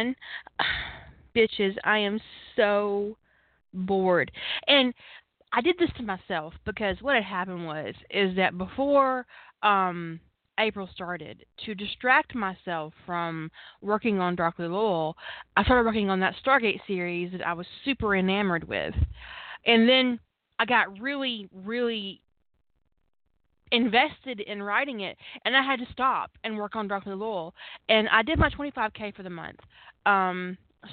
done. Bitches, I am so bored. And I did this to myself because what had happened was, is that before April started, to distract myself from working on Darkly Lowell, I started working on that Stargate series that I was super enamored with. And then I got really, really invested in writing it, and I had to stop and work on Darkly Lowell. And I did my 25K for the month.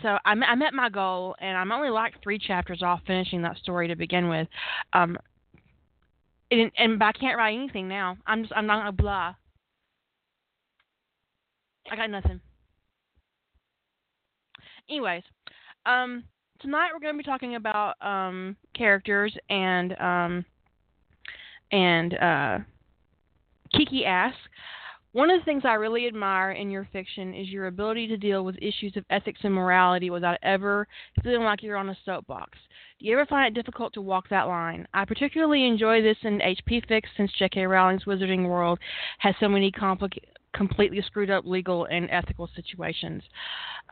So I met my goal, and I'm only like 3 chapters off finishing that story to begin with. But I can't write anything now. I'm not gonna blah. I got nothing. Anyways, tonight we're gonna be talking about characters and Kiki asks, one of the things I really admire in your fiction is your ability to deal with issues of ethics and morality without ever feeling like you're on a soapbox. Do you ever find it difficult to walk that line? I particularly enjoy this in HP Fix since J.K. Rowling's Wizarding World has so many completely screwed up legal and ethical situations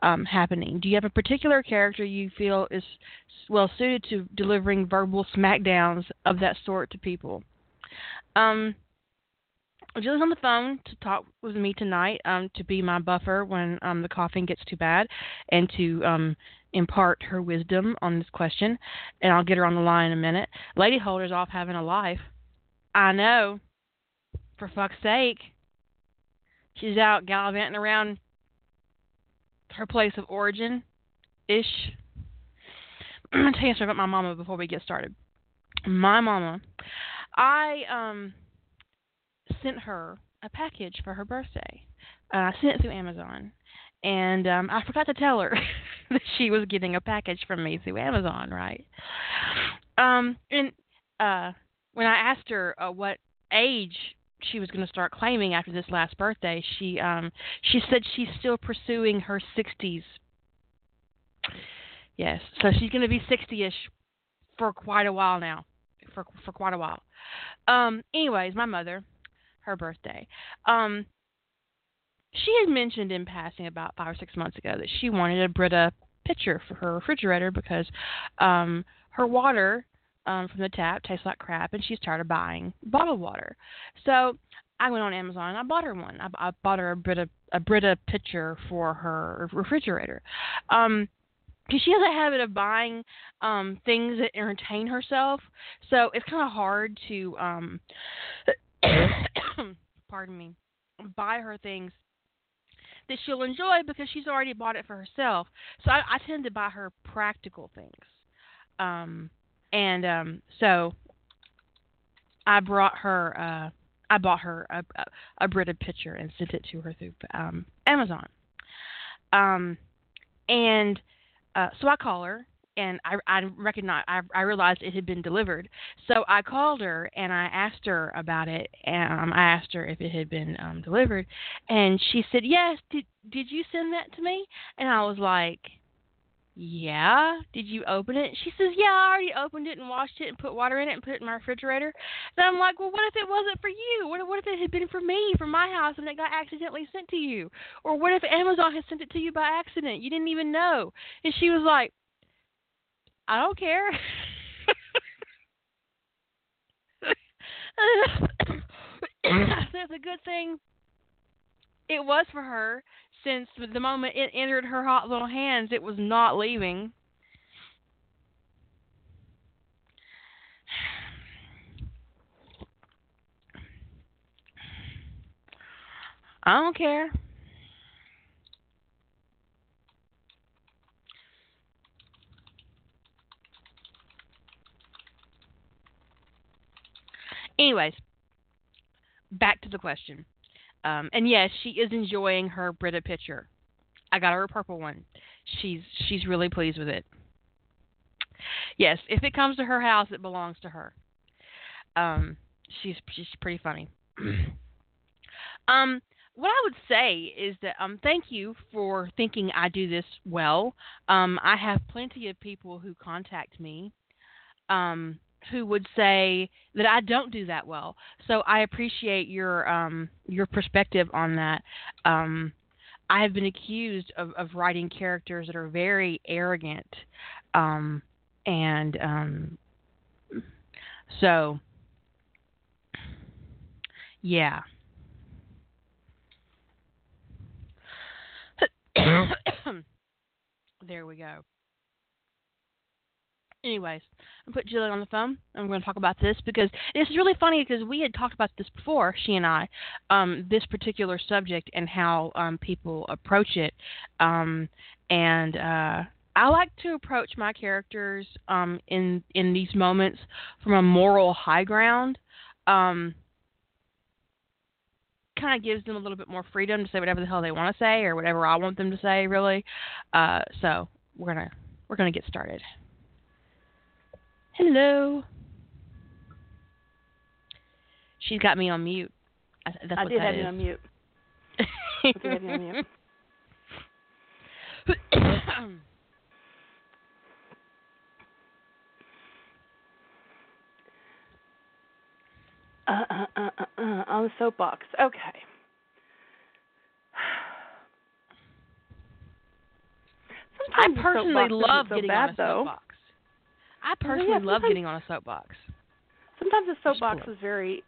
happening. Do you have a particular character you feel is well suited to delivering verbal smackdowns of that sort to people? Jill's on the phone to talk with me tonight, to be my buffer when the coughing gets too bad, and to impart her wisdom on this question. And I'll get her on the line in a minute. Lady Holder's off having a life. I know. For fuck's sake. She's out gallivanting around her place of origin-ish. I'm going to tell you something about my mama before we get started. My mama. I sent her a package for her birthday. I sent it through Amazon. And I forgot to tell her that she was getting a package from me through Amazon, right? And when I asked her what age she was going to start claiming after this last birthday, she said she's still pursuing her 60s. Yes, so she's going to be 60-ish for quite a while now. For quite a while. Anyways, my mother, her birthday. She had mentioned in passing about 5 or 6 months ago that she wanted a Brita pitcher for her refrigerator because her water from the tap tastes like crap, and she's tired of buying bottled water. So I went on Amazon and I bought her one. I bought her a Brita pitcher for her refrigerator. Because she has a habit of buying things that entertain herself, so it's kind of hard to, pardon me, buy her things that she'll enjoy because she's already bought it for herself. So I tend to buy her practical things. So I brought her, I bought her a Brita pitcher and sent it to her through Amazon. So I call her, and I realized it had been delivered. So I called her, and I asked her about it, and I asked her if it had been delivered. And she said, yes, did you send that to me? And I was like, yeah, did you open it? She says, yeah, I already opened it and washed it and put water in it and put it in my refrigerator. And I'm like, well, what if it wasn't for you? What if it had been for me, for my house, and it got accidentally sent to you? Or what if Amazon had sent it to you by accident? You didn't even know. And she was like, I don't care. I said, it's a good thing it was for her. Since the moment it entered her hot little hands, it was not leaving. I don't care. Anyways, back to the question. And yes, she is enjoying her Brita pitcher. I got her a purple one. She's really pleased with it. Yes, if it comes to her house, it belongs to her. She's pretty funny. What I would say is that thank you for thinking I do this well. I have plenty of people who contact me who would say that I don't do that well. So I appreciate your perspective on that. I have been accused of writing characters that are very arrogant, so yeah. There we go. Anyways, I put Jillian on the phone, and we're going to talk about this because it's really funny because we had talked about this before, she and I, this particular subject and how people approach it. I like to approach my characters in these moments from a moral high ground. Kind of gives them a little bit more freedom to say whatever the hell they want to say or whatever I want them to say, really. So we're gonna get started. Hello. She's got me on mute. I did have you on mute. On the soapbox. Okay. Sometimes I personally love getting on a soapbox. Sometimes the soapbox is very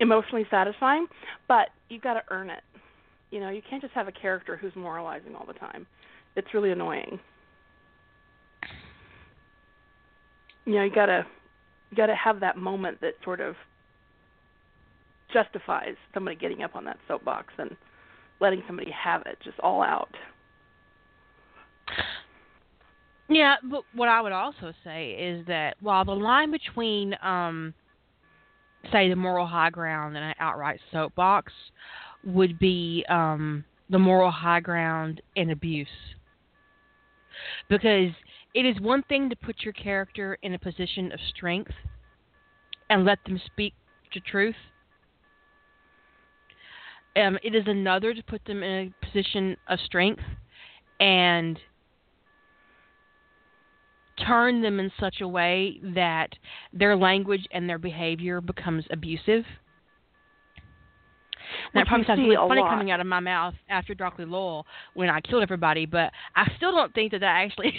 emotionally satisfying, but you've got to earn it. You know, you can't just have a character who's moralizing all the time. It's really annoying. You know, you got to have that moment that sort of justifies somebody getting up on that soapbox and letting somebody have it just all out. Yeah, but what I would also say is that while the line between, say, the moral high ground and an outright soapbox would be the moral high ground and abuse. Because it is one thing to put your character in a position of strength and let them speak the truth. It is another to put them in a position of strength and turn them in such a way that their language and their behavior becomes abusive. And that probably sounds really funny coming out of my mouth after Darkly Lowell when I killed everybody, but I still don't think that actually...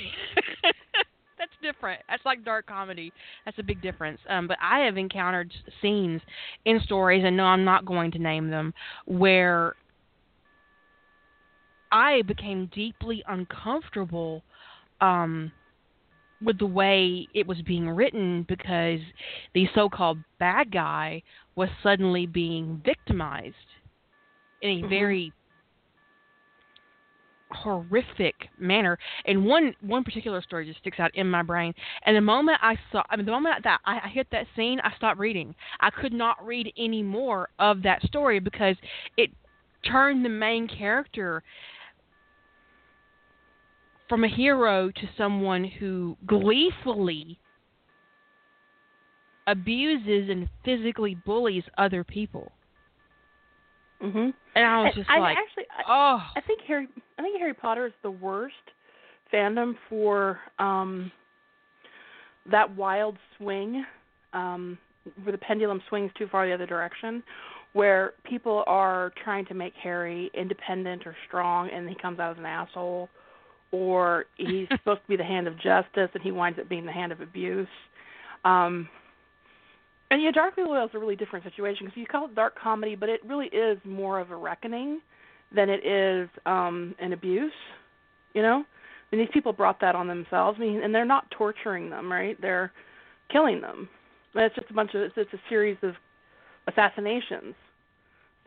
That's different. That's like dark comedy. That's a big difference. But I have encountered scenes in stories, and no, I'm not going to name them, where I became deeply uncomfortable with the way it was being written because the so-called bad guy was suddenly being victimized in a very horrific manner. And one particular story just sticks out in my brain. And the moment I hit that scene, I stopped reading. I could not read any more of that story because it turned the main character from a hero to someone who gleefully abuses and physically bullies other people. Mm-hmm. And I was just I think Harry Potter is the worst fandom for that wild swing, where the pendulum swings too far the other direction, where people are trying to make Harry independent or strong, and he comes out as an asshole. Or he's supposed to be the hand of justice, and he winds up being the hand of abuse. And yeah, Darkly Loyal is a really different situation because you call it dark comedy, but it really is more of a reckoning than it is an abuse. You know, I mean, these people brought that on themselves. I mean, and they're not torturing them, right? They're killing them. And it's just it's a series of assassinations,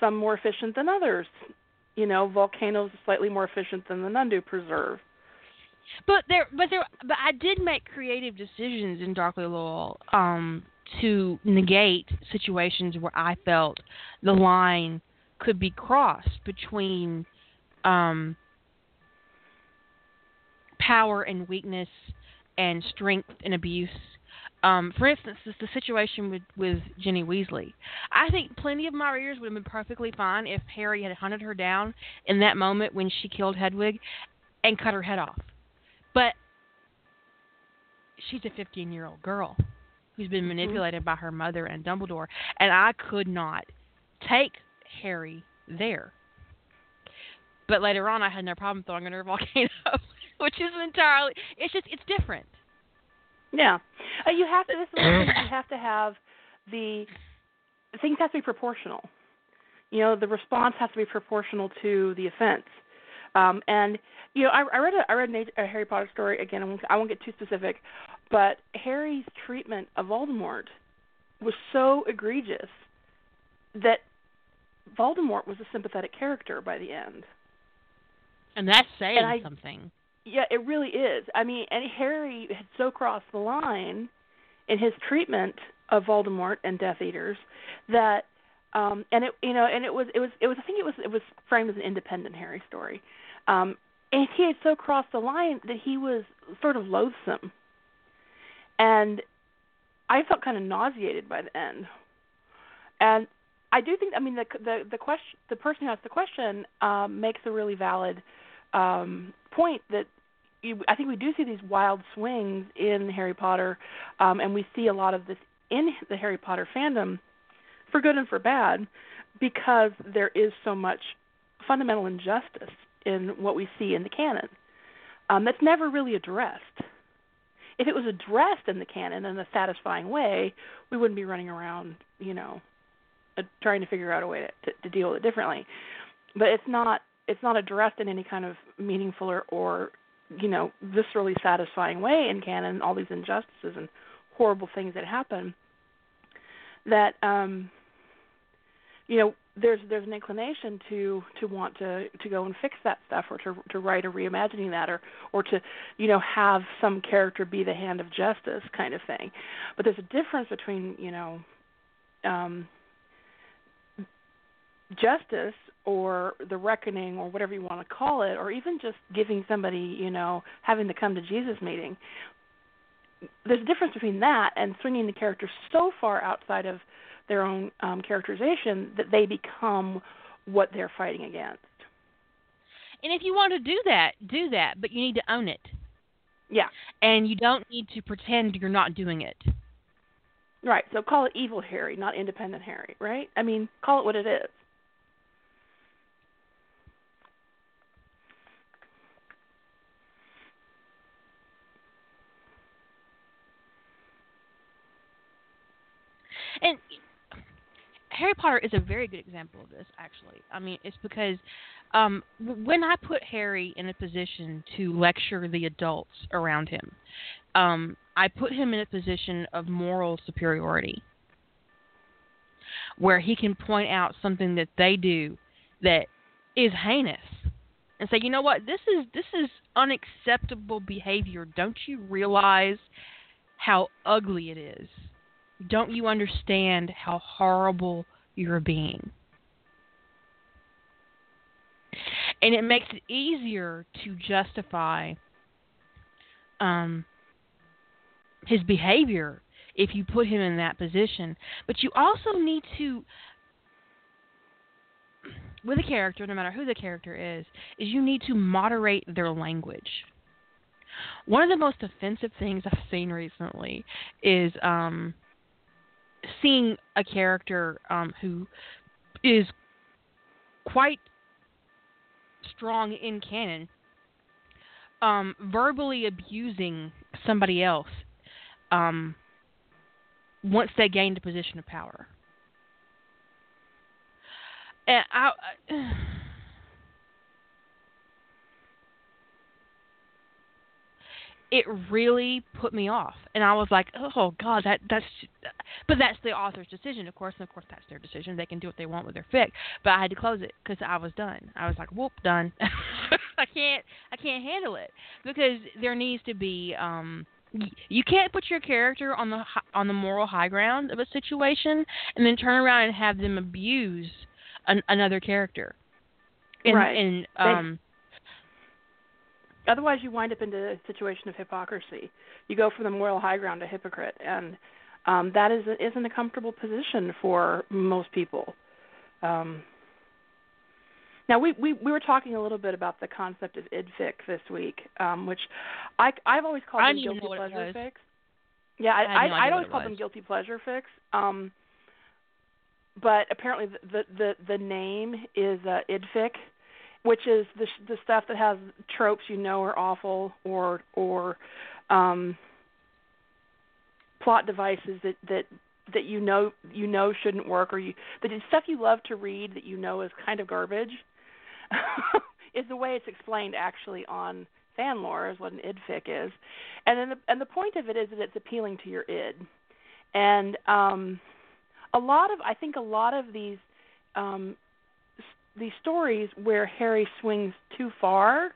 some more efficient than others. You know, volcanoes are slightly more efficient than the Nundu Preserve. But I did make creative decisions in Darkly Lowell to negate situations where I felt the line could be crossed between power and weakness and strength and abuse. For instance, the situation with Ginny Weasley. I think plenty of my readers would have been perfectly fine if Harry had hunted her down in that moment when she killed Hedwig and cut her head off. But she's a 15-year-old girl who's been manipulated by her mother and Dumbledore, and I could not take Harry there. But later on, I had no problem throwing it in a volcano, which is entirely, it's just, it's different. Yeah. You have to, this is the thing, you have to have the, things have to be proportional. You know, the response has to be proportional to the offense. And, you know, I read a Harry Potter story, again, I won't get too specific, but Harry's treatment of Voldemort was so egregious that Voldemort was a sympathetic character by the end. And that's saying something. Yeah, it really is. I mean, and Harry had so crossed the line in his treatment of Voldemort and Death Eaters that, it was framed as an independent Harry story, and he had so crossed the line that he was sort of loathsome, and I felt kind of nauseated by the end, and I do think, I mean, the person who asked the question makes a really valid point that I think we do see these wild swings in Harry Potter, and we see a lot of this in the Harry Potter fandom, for good and for bad, because there is so much fundamental injustice in what we see in the canon that's never really addressed. If it was addressed in the canon in a satisfying way, we wouldn't be running around, you know, trying to figure out a way to deal with it differently. But it's not addressed in any kind of meaningful or you know, viscerally satisfying way in canon, all these injustices and horrible things that happen, that you know, there's an inclination to want to go and fix that stuff, or to write a reimagining that, or to, you know, have some character be the hand of justice kind of thing. But there's a difference between, you know, justice or the reckoning or whatever you want to call it, or even just giving somebody, you know, having the come to Jesus meeting. There's a difference between that and swinging the character so far outside of their own characterization that they become what they're fighting against. And if you want to do that, but you need to own it. Yeah. And you don't need to pretend you're not doing it. Right. So call it evil Harry, not independent Harry, right? I mean, call it what it is. And Harry Potter is a very good example of this, actually. I mean, it's because when I put Harry in a position to lecture the adults around him, I put him in a position of moral superiority where he can point out something that they do that is heinous and say, you know what, this is unacceptable behavior. Don't you realize how ugly it is? Don't you understand how horrible you're being? And it makes it easier to justify his behavior if you put him in that position. But you also need to, with a character, no matter who the character is you need to moderate their language. One of the most offensive things I've seen recently is... seeing a character who is quite strong in canon verbally abusing somebody else once they gained a position of power. And it really put me off. And I was like, oh, God, that's... But that's the author's decision, of course. And, of course, that's their decision. They can do what they want with their fic. But I had to close it because I was done. I was like, whoop, done. I can't handle it. Because there needs to be... you can't put your character on the moral high ground of a situation and then turn around and have them abuse another character. Right. And, otherwise, you wind up into a situation of hypocrisy. You go from the moral high ground to hypocrite, and that isn't a comfortable position for most people. Now, we were talking a little bit about the concept of idfic this week, which I've always called them guilty pleasure fics. Yeah, I'd always called them guilty pleasure fics. But apparently, the name is idfic. which is the stuff that has tropes you know are awful, or plot devices that you know shouldn't work, or the stuff you love to read that you know is kind of garbage. Is the way it's explained actually on Fanlore, is what an idfic is, and then the point of it is that it's appealing to your id, and I think a lot of these stories where Harry swings too far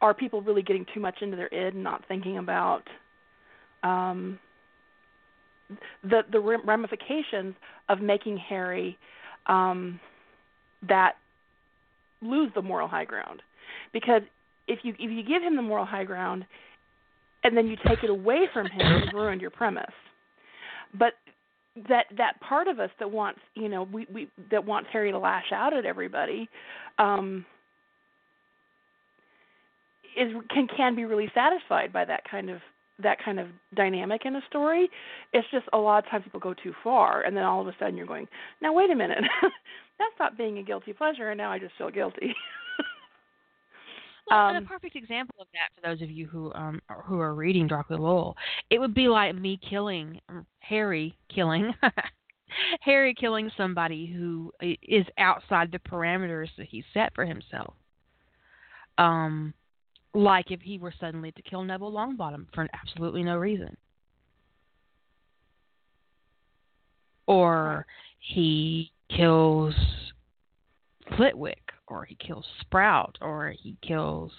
are people really getting too much into their id and not thinking about the ramifications of making Harry that lose the moral high ground. Because if you give him the moral high ground and then you take it away from him, you've ruined your premise. But that part of us that wants, you know, we that wants Harry to lash out at everybody can be really satisfied by that kind of dynamic in a story. It's just a lot of times people go too far, and then all of a sudden you're going, now wait a minute, that's not being a guilty pleasure, and now I just feel guilty. Well, and a perfect example of that for those of you who are reading Darkly Lowell, it would be like me killing Harry somebody who is outside the parameters that he set for himself. Like if he were suddenly to kill Neville Longbottom for absolutely no reason. Or he kills Flitwick, or he kills Sprout, or he kills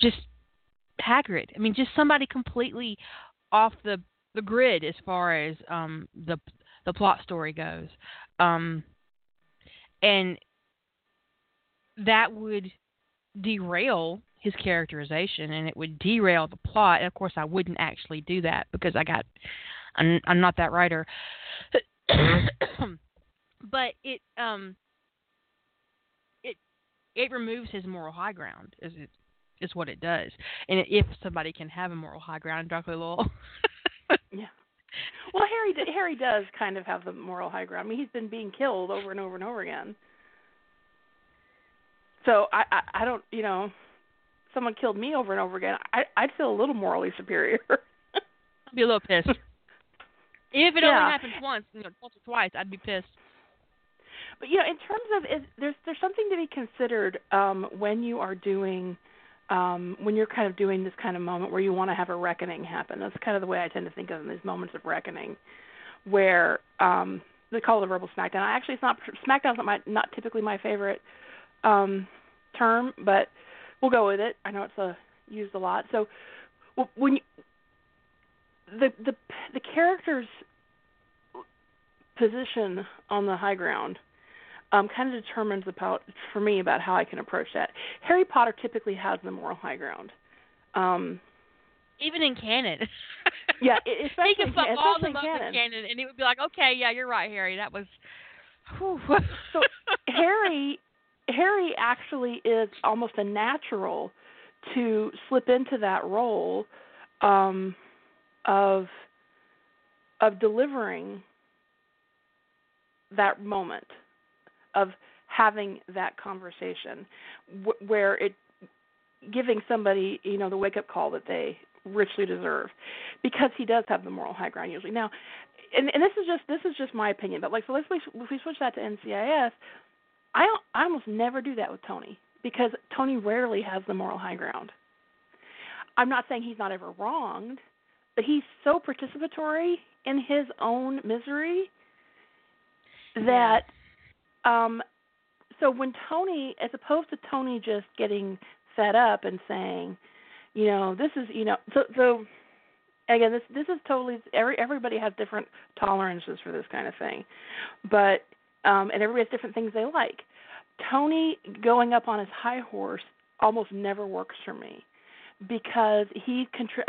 just Hagrid. I mean, just somebody completely off the grid as far as the plot story goes. And that would derail his characterization, and it would derail the plot. And of course, I wouldn't actually do that because I'm not that writer. But it removes his moral high ground. Is what it does. And if somebody can have a moral high ground, Darkly Lowell. Yeah. Well, Harry does kind of have the moral high ground. I mean, he's been being killed over and over and over again. So I don't, you know, someone killed me over and over again. I'd feel a little morally superior. I'd be a little pissed. If it only happens once, you know, once or twice, I'd be pissed. But, you know, in terms of, there's something to be considered when you are doing, when you're kind of doing this kind of moment where you want to have a reckoning happen. That's kind of the way I tend to think of them, these moments of reckoning, where they call it a verbal smackdown. Actually, smackdown's not typically my favorite term, but we'll go with it. I know it's used a lot. So when the character's position on the high ground kind of determines for me about how I can approach that. Harry Potter typically has the moral high ground, even in canon. Yeah, especially he can fuck all them up in canon, and it would be like, okay, yeah, you're right, Harry. That was so Harry. Harry actually is almost a natural to slip into that role of delivering that moment, of having that conversation, where it giving somebody, you know, the wake-up call that they richly deserve, because he does have the moral high ground usually. Now, and this is just my opinion, but like, so let's if we switch that to NCIS. I almost never do that with Tony, because Tony rarely has the moral high ground. I'm not saying he's not ever wronged, but he's so participatory in his own misery that so when Tony, as opposed to Tony just getting fed up and saying, you know, this is, you know, so again, this is totally, everybody has different tolerances for this kind of thing, but and everybody has different things they like. Tony going up on his high horse almost never works for me, because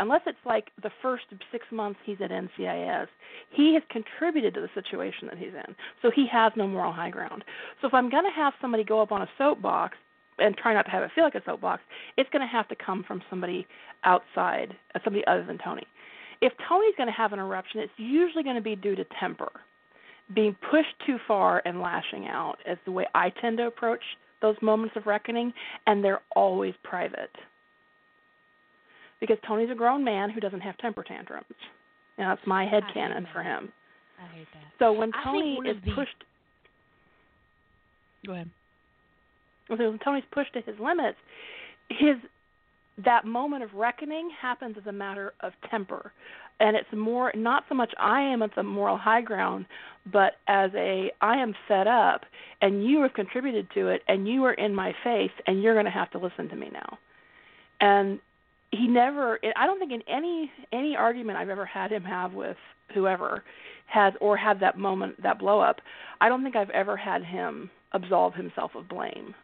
unless it's like the first 6 months he's at NCIS, he has contributed to the situation that he's in, so he has no moral high ground. So if I'm going to have somebody go up on a soapbox and try not to have it feel like a soapbox, it's going to have to come from somebody outside, somebody other than Tony. If Tony's going to have an eruption, it's usually going to be due to temper, being pushed too far and lashing out, as the way I tend to approach those moments of reckoning, and they're always private. Because Tony's a grown man who doesn't have temper tantrums. And that's my headcanon for him. I hate that. So when Tony is pushed... Go ahead. When Tony's pushed to his limits, that moment of reckoning happens as a matter of temper. And it's more, not so much I am at the moral high ground, but as I am fed up, and you have contributed to it, and you are in my face, and you're going to have to listen to me now. And he never, I don't think in any argument I've ever had him have with whoever has or had that moment, that blow up, I don't think I've ever had him absolve himself of blame.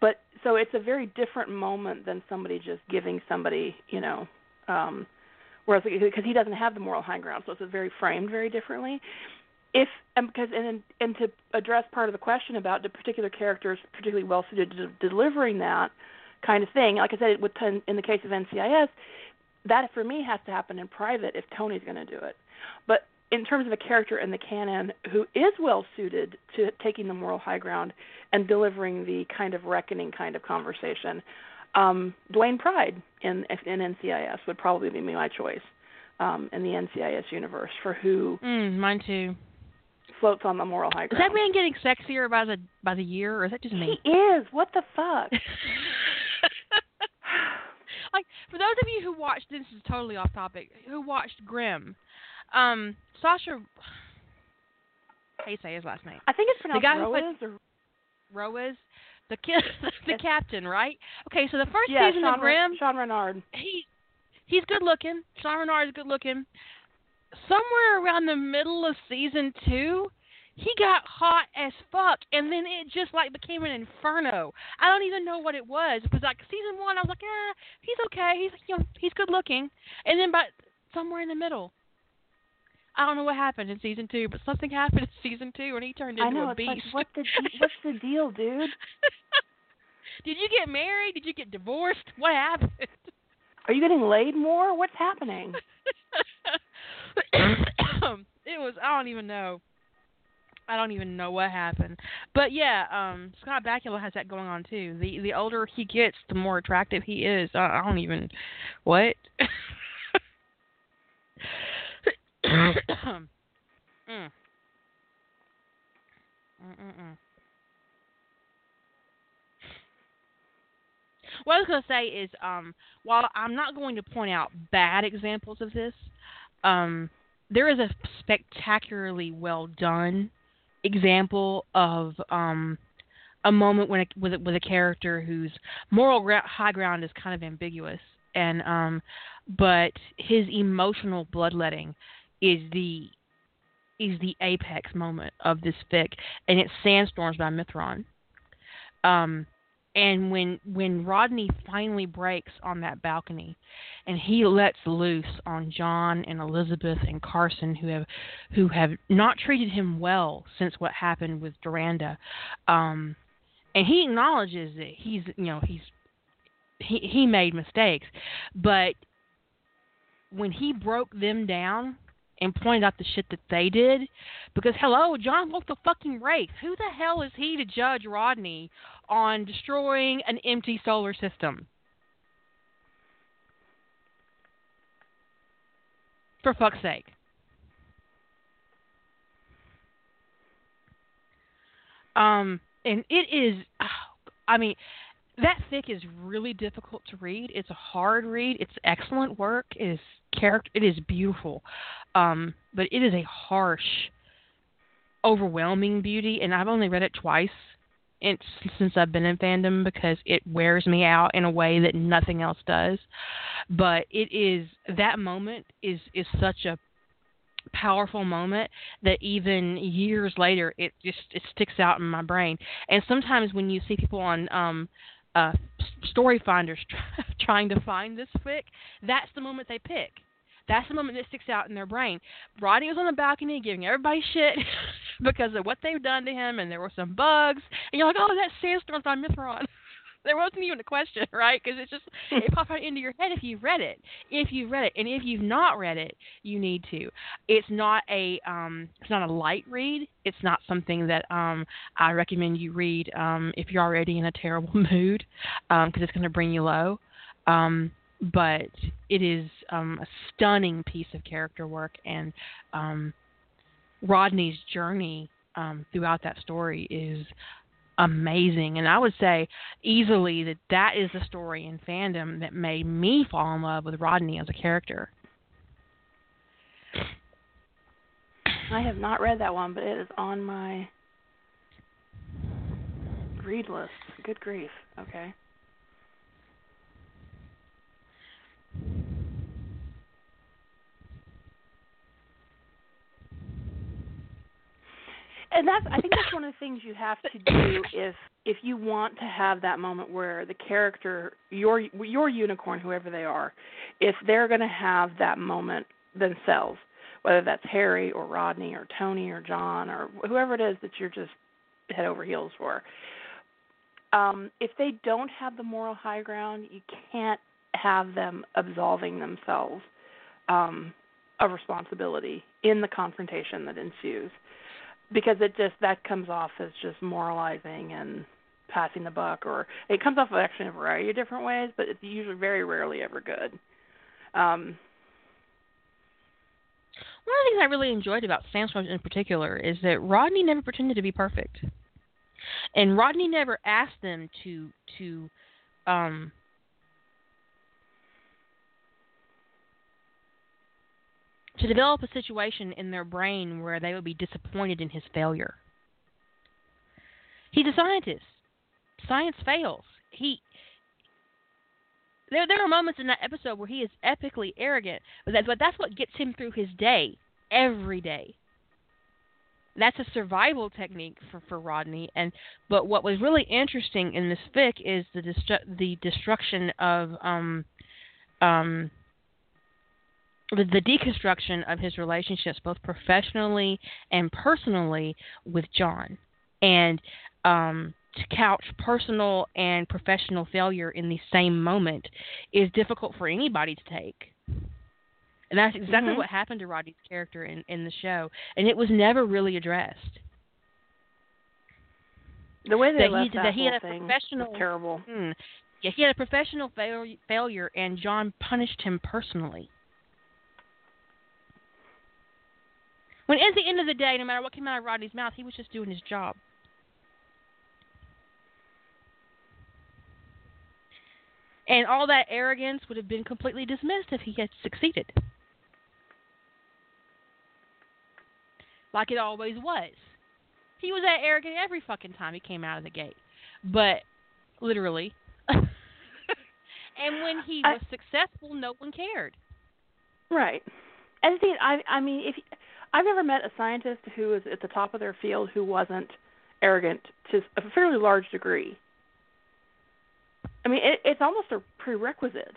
But so it's a very different moment than somebody just giving somebody, whereas because he doesn't have the moral high ground, so it's framed very differently. And to address part of the question about the particular characters particularly well suited to delivering that kind of thing, like I said, in the case of NCIS, that for me has to happen in private if Tony's going to do it. But in terms of a character in the canon who is well-suited to taking the moral high ground and delivering the kind of reckoning kind of conversation, Dwayne Pride in NCIS would probably be my choice in the NCIS universe for who mine too. Floats on the moral high ground. Is that man getting sexier by the year, or is that just me? He is. What the fuck? Like, for those of you who watched, this is totally off topic, who watched Grimm, Sasha, how do you say his last name? I think it's pronounced Roas, the captain, right? Okay, so the first season of Grimm, Sean Renard. He's good looking. Sean Renard is good looking. Somewhere around the middle of season 2, he got hot as fuck, and then it just, became an inferno. I don't even know what it was. It was, season 1, I was like, he's okay. He's good looking. And then somewhere in the middle, I don't know what happened in season 2, but something happened in season 2, and he turned into a beast. What's the deal, dude? Did you get married? Did you get divorced? What happened? Are you getting laid more? What's happening? I don't even know what happened. But yeah, Scott Bakula has that going on too. The older he gets, the more attractive he is. I don't even what. What I was going to say is, while I'm not going to point out bad examples of this, there is a spectacularly well done example of a moment with a character whose moral high ground is kind of ambiguous, and but his emotional bloodletting is the apex moment of this fic, and it's Sandstorms by Mithron. And when Rodney finally breaks on that balcony and he lets loose on John and Elizabeth and Carson, who have not treated him well since what happened with Duranda, and he acknowledges that he made mistakes, but when he broke them down and pointed out the shit that they did, because, hello, John woke the fucking rake. Who the hell is he to judge Rodney on destroying an empty solar system? For fuck's sake. And it is, that fic is really difficult to read. It's a hard read. It's excellent work. It is character. It is beautiful, but it is a harsh, overwhelming beauty. And I've only read it twice since I've been in fandom because it wears me out in a way that nothing else does. But it is, that moment is such a powerful moment that even years later it sticks out in my brain. And sometimes when you see people on story finders trying to find this fic, that's the moment they pick. That's the moment that sticks out in their brain. Rodney was on the balcony giving everybody shit because of what they've done to him, and there were some bugs, and you're like, oh, that's Sandstorms by Mithron. There wasn't even a question, right? Because it's just, it popped right into your head if you've read it. And if you've not read it, you need to. It's not a light read. It's not something that I recommend you read if you're already in a terrible mood, because it's going to bring you low. But it is a stunning piece of character work, and Rodney's journey throughout that story is amazing. And I would say easily that is the story in fandom that made me fall in love with Rodney as a character. I have not read that one, but it is on my read list. Good grief. Okay. And I think that's one of the things you have to do if you want to have that moment where the character, your unicorn, whoever they are, if they're going to have that moment themselves, whether that's Harry or Rodney or Tony or John or whoever it is that you're just head over heels for, if they don't have the moral high ground, you can't have them absolving themselves of responsibility in the confrontation that ensues. Because that comes off as just moralizing and passing the buck, or it comes off actually in a variety of different ways, but it's usually very rarely ever good. One of the things I really enjoyed about Sam's Club in particular is that Rodney never pretended to be perfect, and Rodney never asked them to to develop a situation in their brain where they would be disappointed in his failure. He's a scientist. Science fails. There are moments in that episode where he is epically arrogant, but that's what gets him through his day, every day. That's a survival technique for Rodney. But what was really interesting in this fic is the destruction of the deconstruction of his relationships, both professionally and personally, with John, and to couch personal and professional failure in the same moment is difficult for anybody to take. And that's exactly what happened to Rodney's character in the show, and it was never really addressed. The way he had a professional failure, and John punished him personally. When at the end of the day, no matter what came out of Rodney's mouth, he was just doing his job. And all that arrogance would have been completely dismissed if he had succeeded. Like it always was. He was that arrogant every fucking time he came out of the gate. But, literally. And when he was successful, no one cared. Right. And I mean, if... I've never met a scientist who is at the top of their field who wasn't arrogant to a fairly large degree. I mean, it's almost a prerequisite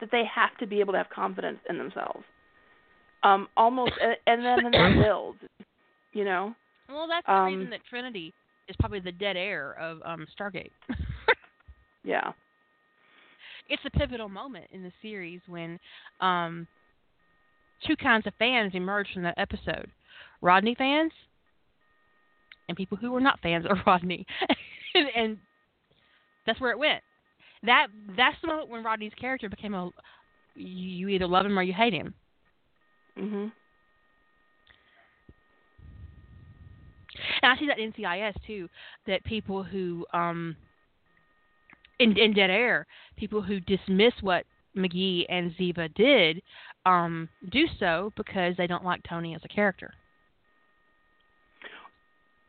that they have to be able to have confidence in themselves. Almost, and then that builds, you know? Well, that's the reason that Trinity is probably the dead air of Stargate. Yeah. It's a pivotal moment in the series when... two kinds of fans emerged from that episode. Rodney fans and people who were not fans of Rodney. and that's where it went. That's the moment when Rodney's character became you either love him or you hate him. Mm-hmm. And I see that in NCIS, too, that people who, in Dead Air, people who dismiss what McGee and Ziva did do so because they don't like Tony as a character,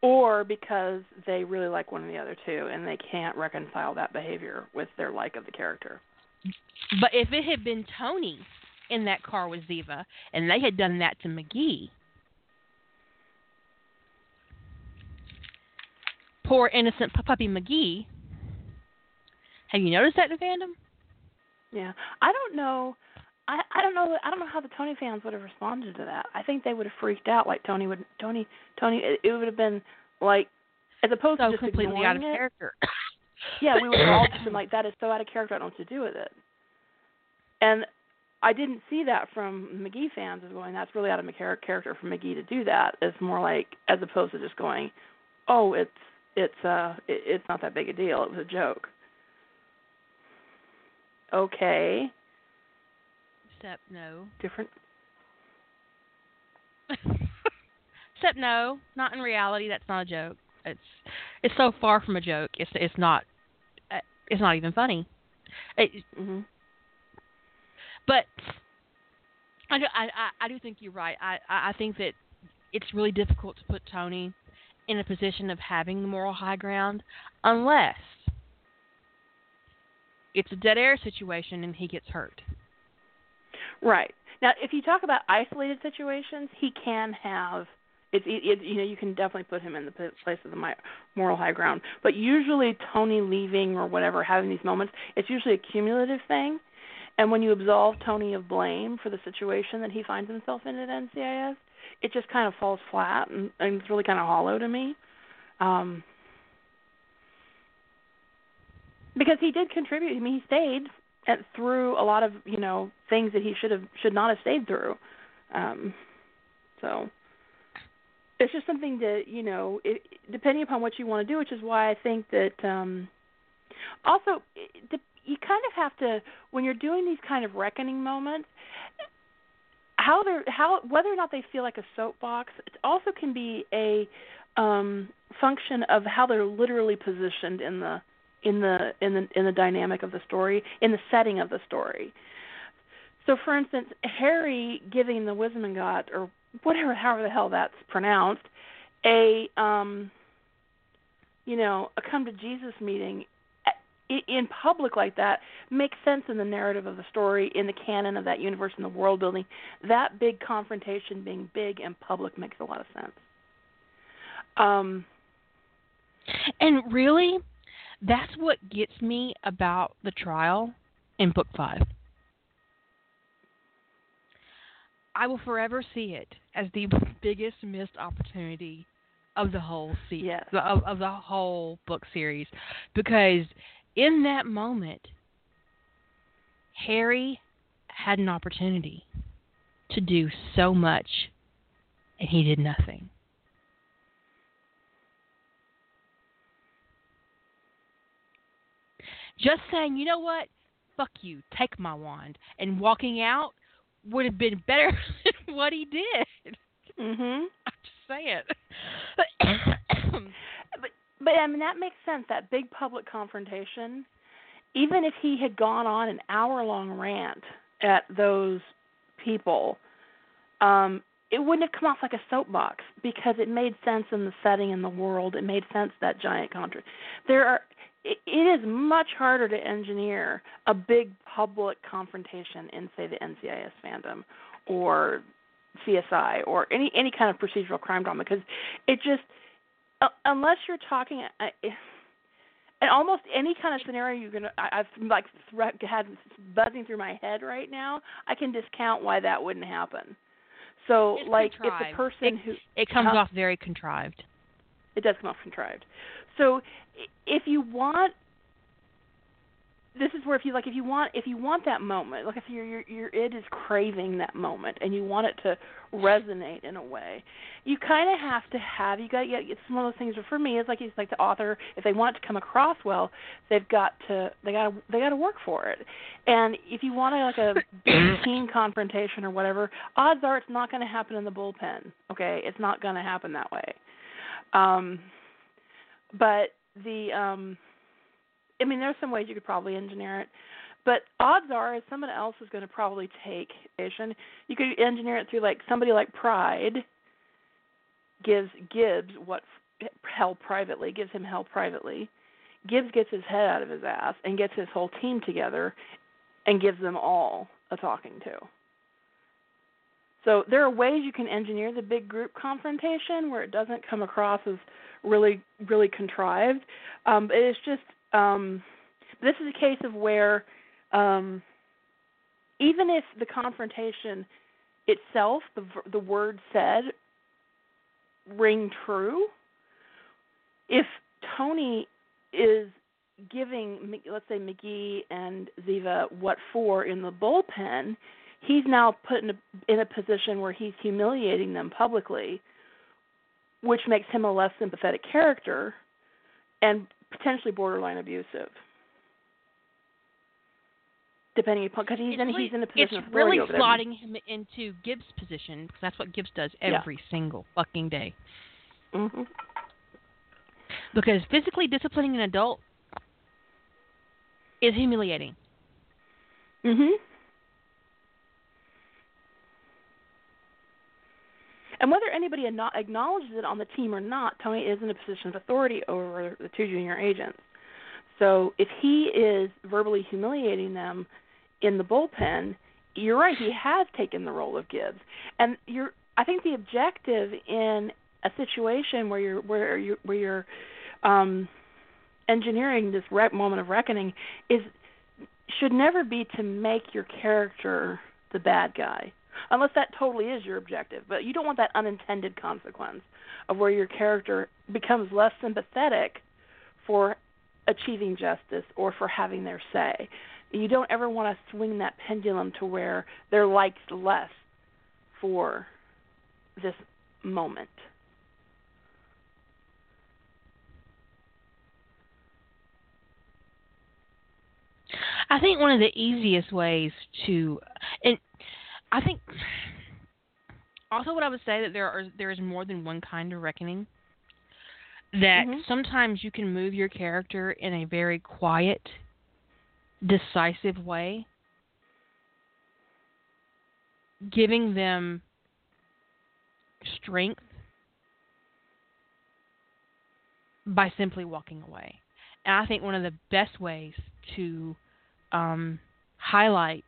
or because they really like one of the other two and they can't reconcile that behavior with their like of the character. But if it had been Tony in that car with Ziva and they had done that to McGee, poor innocent puppy McGee. Have you noticed that in fandom? Yeah, I don't know. I don't know how the Tony fans would have responded to that. I think they would have freaked out. Like Tony. It would have been like, as opposed to just completely out of character. Yeah, we were all just like, that is so out of character, I don't know what to do with it. And I didn't see that from McGee fans as going, that's really out of character for McGee to do that. It's more like, as opposed to just going, oh, it's not that big a deal. It was a joke. Okay. Except no. Different. Except no, not in reality. That's not a joke. It's so far from a joke. It's not even funny. Mm-hmm. But I do think you're right. I think that it's really difficult to put Tony in a position of having the moral high ground unless it's a dead air situation and he gets hurt. Right. Now, if you talk about isolated situations, he can have you can definitely put him in the place of the moral high ground. But usually Tony leaving or whatever, having these moments, it's usually a cumulative thing. And when you absolve Tony of blame for the situation that he finds himself in at NCIS, it just kind of falls flat, and it's really kind of hollow to me. Because he did contribute. I mean, he stayed through a lot of, things that he should not have stayed through. So it's just something that, depending upon what you want to do, which is why I think that also you kind of have to, when you're doing these kind of reckoning moments, whether or not they feel like a soapbox, it also can be a function of how they're literally positioned in the dynamic of the story, in the setting of the story. So, for instance, Harry giving the Wismangot, or whatever, however the hell that's pronounced, a come to Jesus meeting in public like that makes sense in the narrative of the story, in the canon of that universe, in the world building. That big confrontation being big and public makes a lot of sense. And really, that's what gets me about the trial in Book 5. I will forever see it as the biggest missed opportunity of the whole series, yes, of the whole book series, because in that moment, Harry had an opportunity to do so much, and he did nothing. Just saying, you know what? Fuck you. Take my wand. And walking out would have been better than what he did. Mm-hmm. I just say it. But I mean, that makes sense, that big public confrontation. Even if he had gone on an hour-long rant at those people, it wouldn't have come off like a soapbox because it made sense in the setting, in the world. It made sense, that giant contract. It is much harder to engineer a big public confrontation in, say, the NCIS fandom or CSI or any kind of procedural crime drama, because it just, unless you're talking, and almost any kind of scenario you're gonna, I've like had buzzing through my head right now, I can discount why that wouldn't happen. So it's like contrived. If the person who it comes off very contrived. It does come off contrived. So if you want, this is where if you want that moment, like if your id is craving that moment and you want it to resonate in a way, you kind of have to have, it's one of those things. For me, it's like the author, if they want it to come across well, they got to work for it. And if you want a big team confrontation or whatever, odds are it's not going to happen in the bullpen. Okay, it's not going to happen that way. But there's some ways you could probably engineer it, but odds are if someone else is going to probably take action, you could engineer it through, like, somebody like Pride gives Gibbs hell privately. Gibbs gets his head out of his ass and gets his whole team together and gives them all a talking to. So there are ways you can engineer the big group confrontation where it doesn't come across as really, really contrived. It's just this is a case of where even if the confrontation itself, the word said, ring true, if Tony is giving, let's say, McGee and Ziva what for in the bullpen, he's now put in a position where he's humiliating them publicly, which makes him a less sympathetic character and potentially borderline abusive. Depending upon, because he's in a position of authority over them. It's really slotting him into Gibbs' position, because that's what Gibbs does every single fucking day. Mm-hmm. Because physically disciplining an adult is humiliating. Mm-hmm. And whether anybody acknowledges it on the team or not, Tony is in a position of authority over the two junior agents. So if he is verbally humiliating them in the bullpen, you're right, he has taken the role of Gibbs. And I think the objective in a situation where you're engineering this moment of reckoning should never be to make your character the bad guy, unless that totally is your objective. But you don't want that unintended consequence of where your character becomes less sympathetic for achieving justice or for having their say. You don't ever want to swing that pendulum to where they're liked less for this moment. I think one of the easiest ways to, and I think also what I would say that there is more than one kind of reckoning. That sometimes you can move your character in a very quiet, decisive way, giving them strength by simply walking away. And I think one of the best ways to highlight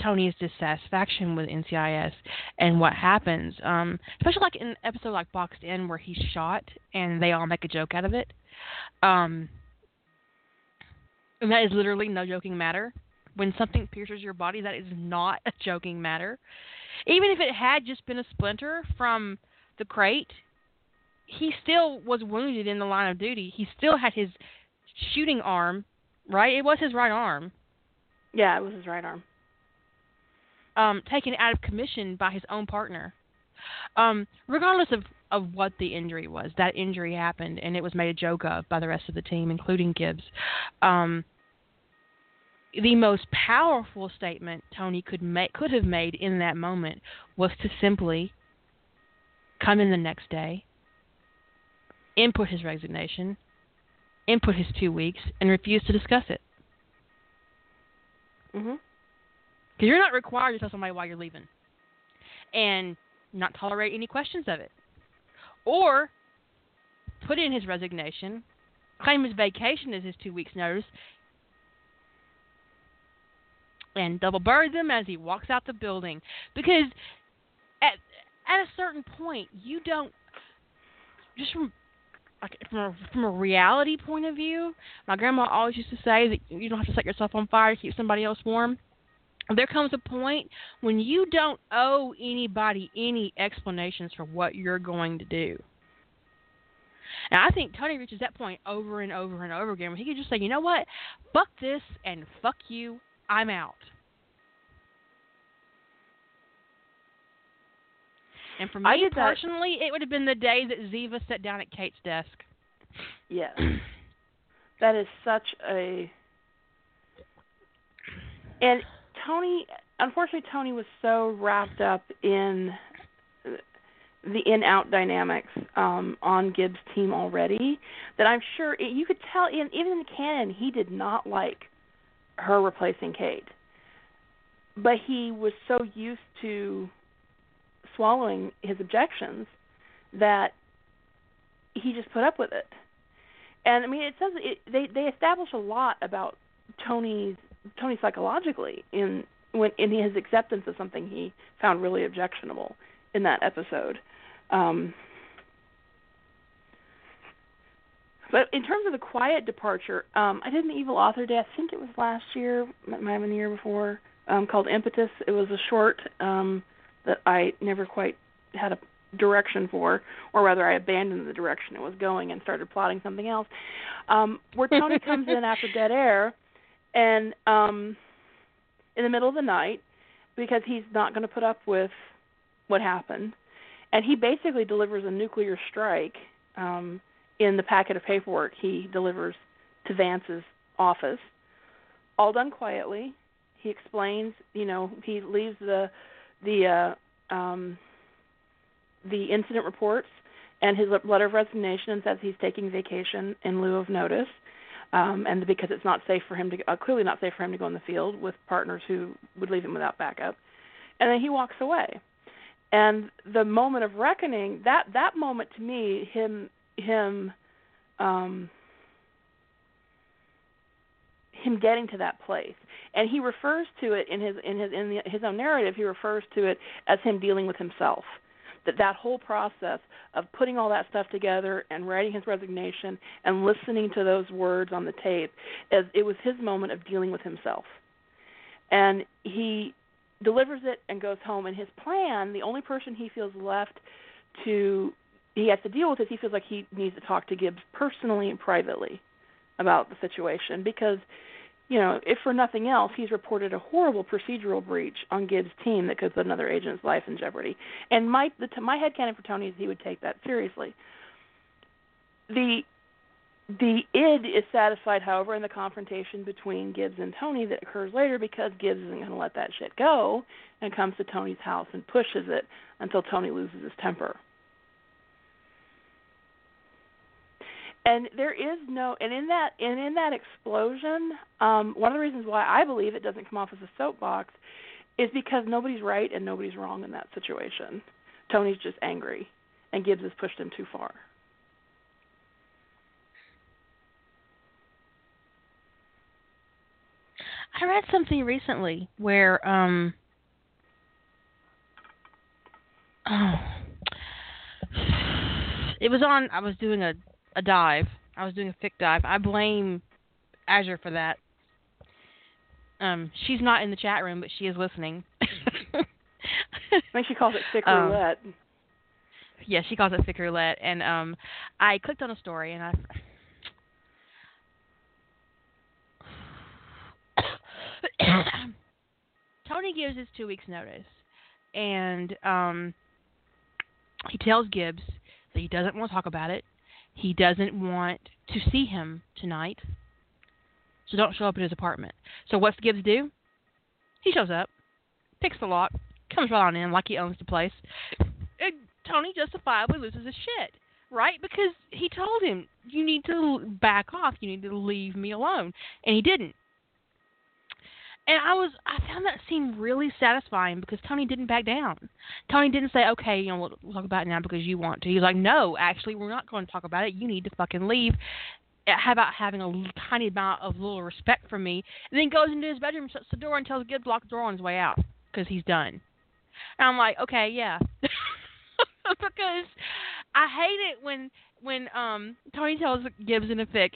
Tony's dissatisfaction with NCIS and what happens, especially like in an episode like Boxed In where he's shot and they all make a joke out of it. And that is literally no joking matter. When something pierces your body, that is not a joking matter. Even if it had just been a splinter from the crate, he still was wounded in the line of duty. He still had his shooting arm, right? It was his right arm. Yeah, it was his right arm. Taken out of commission by his own partner. Regardless of what the injury was, that injury happened, and it was made a joke of by the rest of the team, including Gibbs. The most powerful statement Tony could have made in that moment was to simply come in the next day, input his resignation, input his 2 weeks, and refuse to discuss it. Mm-hmm. Because you're not required to tell somebody why you're leaving and not tolerate any questions of it. Or put in his resignation, claim his vacation as his 2 weeks' notice, and double bird them as he walks out the building. Because at a certain point, you don't, just from a reality point of view, my grandma always used to say that you don't have to set yourself on fire to keep somebody else warm. There comes a point when you don't owe anybody any explanations for what you're going to do. And I think Tony reaches that point over and over and over again where he can just say, you know what, fuck this and fuck you, I'm out. And for me personally, it would have been the day that Ziva sat down at Kate's desk. Yes. That is such a... And... Unfortunately, Tony was so wrapped up in the in-out dynamics on Gibbs' team already that I'm sure you could tell, even in the canon, he did not like her replacing Kate. But he was so used to swallowing his objections that he just put up with it. And, I mean, it says they establish a lot about Tony psychologically in his acceptance of something he found really objectionable in that episode. But in terms of the quiet departure, I did an evil author day, I think it was last year, might have been the year before, called Impetus. It was a short that I never quite had a direction for, or rather I abandoned the direction it was going and started plotting something else, where Tony comes in after Dead Air and in the middle of the night because he's not going to put up with what happened. And he basically delivers a nuclear strike in the packet of paperwork he delivers to Vance's office, all done quietly. He explains, you know, he leaves the incident reports and his letter of resignation and says he's taking vacation in lieu of notice, and because it's not safe for him to clearly not safe for him to go in the field with partners who would leave him without backup. And then he walks away. And the moment of reckoning, that moment to me, him getting to that place, and he refers to it in his own narrative. He refers to it as him dealing with himself. That whole process of putting all that stuff together and writing his resignation and listening to those words on the tape, it was his moment of dealing with himself, and he delivers it and goes home. And his plan, the only person he feels left to, he has to deal with this, he feels like he needs to talk to Gibbs personally and privately about the situation because, you know, if for nothing else, he's reported a horrible procedural breach on Gibbs' team that could put another agent's life in jeopardy. And my headcanon for Tony is he would take that seriously. The id is satisfied, however, in the confrontation between Gibbs and Tony that occurs later because Gibbs isn't going to let that shit go and comes to Tony's house and pushes it until Tony loses his temper. And there is no, and in that explosion, one of the reasons why I believe it doesn't come off as a soapbox is because nobody's right and nobody's wrong in that situation. Tony's just angry, and Gibbs has pushed him too far. I read something recently where, it was on. I was doing a dive. I was doing a fic dive. I blame Azure for that. She's not in the chat room, but she is listening. I think she calls it fic roulette. Yeah, she calls it fic roulette. And I clicked on a story, and Tony gives his 2 weeks' notice, and he tells Gibbs that he doesn't want to talk about it. He doesn't want to see him tonight, so don't show up at his apartment. So what's Gibbs do? He shows up, picks the lock, comes right on in like he owns the place, and Tony justifiably loses his shit, right? Because he told him, you need to back off, you need to leave me alone, and he didn't. And I found that scene really satisfying because Tony didn't back down. Tony didn't say, okay, you know, we'll talk about it now because you want to. He's like, no, actually, we're not going to talk about it. You need to fucking leave. How about having a tiny amount of little respect for me? And then goes into his bedroom, shuts the door, and tells Gibbs to lock the door on his way out because he's done. And I'm like, okay, yeah. Because I hate it when Tony tells Gibbs in a fic,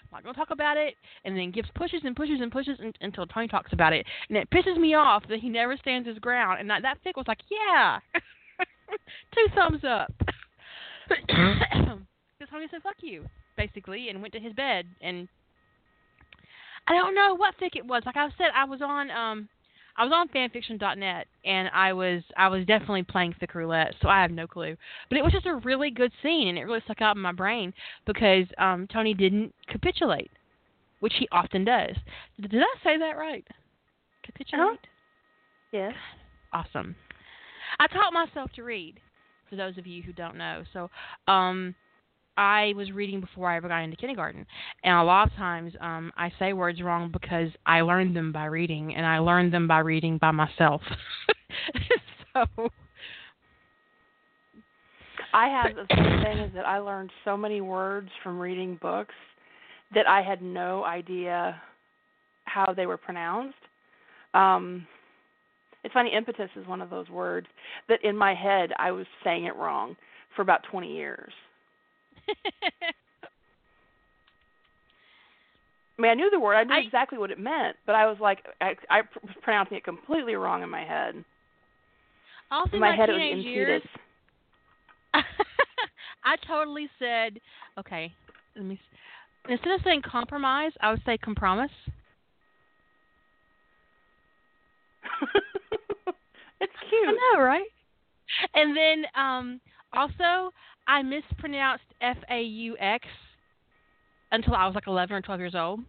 I'm not going to talk about it, and then Gibbs pushes and pushes and pushes until Tony talks about it, and it pisses me off that he never stands his ground, and that fic was like, yeah, 2 thumbs up, because Tony said, fuck you, basically, and went to his bed, and I don't know what fic it was. Like I said, I was on fanfiction.net, and I was definitely playing fic roulette, so I have no clue. But it was just a really good scene, and it really stuck out in my brain because Tony didn't capitulate, which he often does. Did I say that right? Capitulate? Uh-huh. Yes. Awesome. I taught myself to read, for those of you who don't know. So I was reading before I ever got into kindergarten, and a lot of times I say words wrong because I learned them by reading, and I learned them by reading by myself. So I have the thing is that I learned so many words from reading books that I had no idea how they were pronounced. It's funny, impetus is one of those words that in my head I was saying it wrong for about 20 years. I mean, I knew the word. I knew exactly what it meant, but I was like, I was pronouncing it completely wrong in my head. Also, in my head, it was Impetus. I totally said, okay, let me see. Instead of saying compromise, I would say compromise. It's cute. I know, right? And then, also, I mispronounced F-A-U-X until I was like 11 or 12 years old.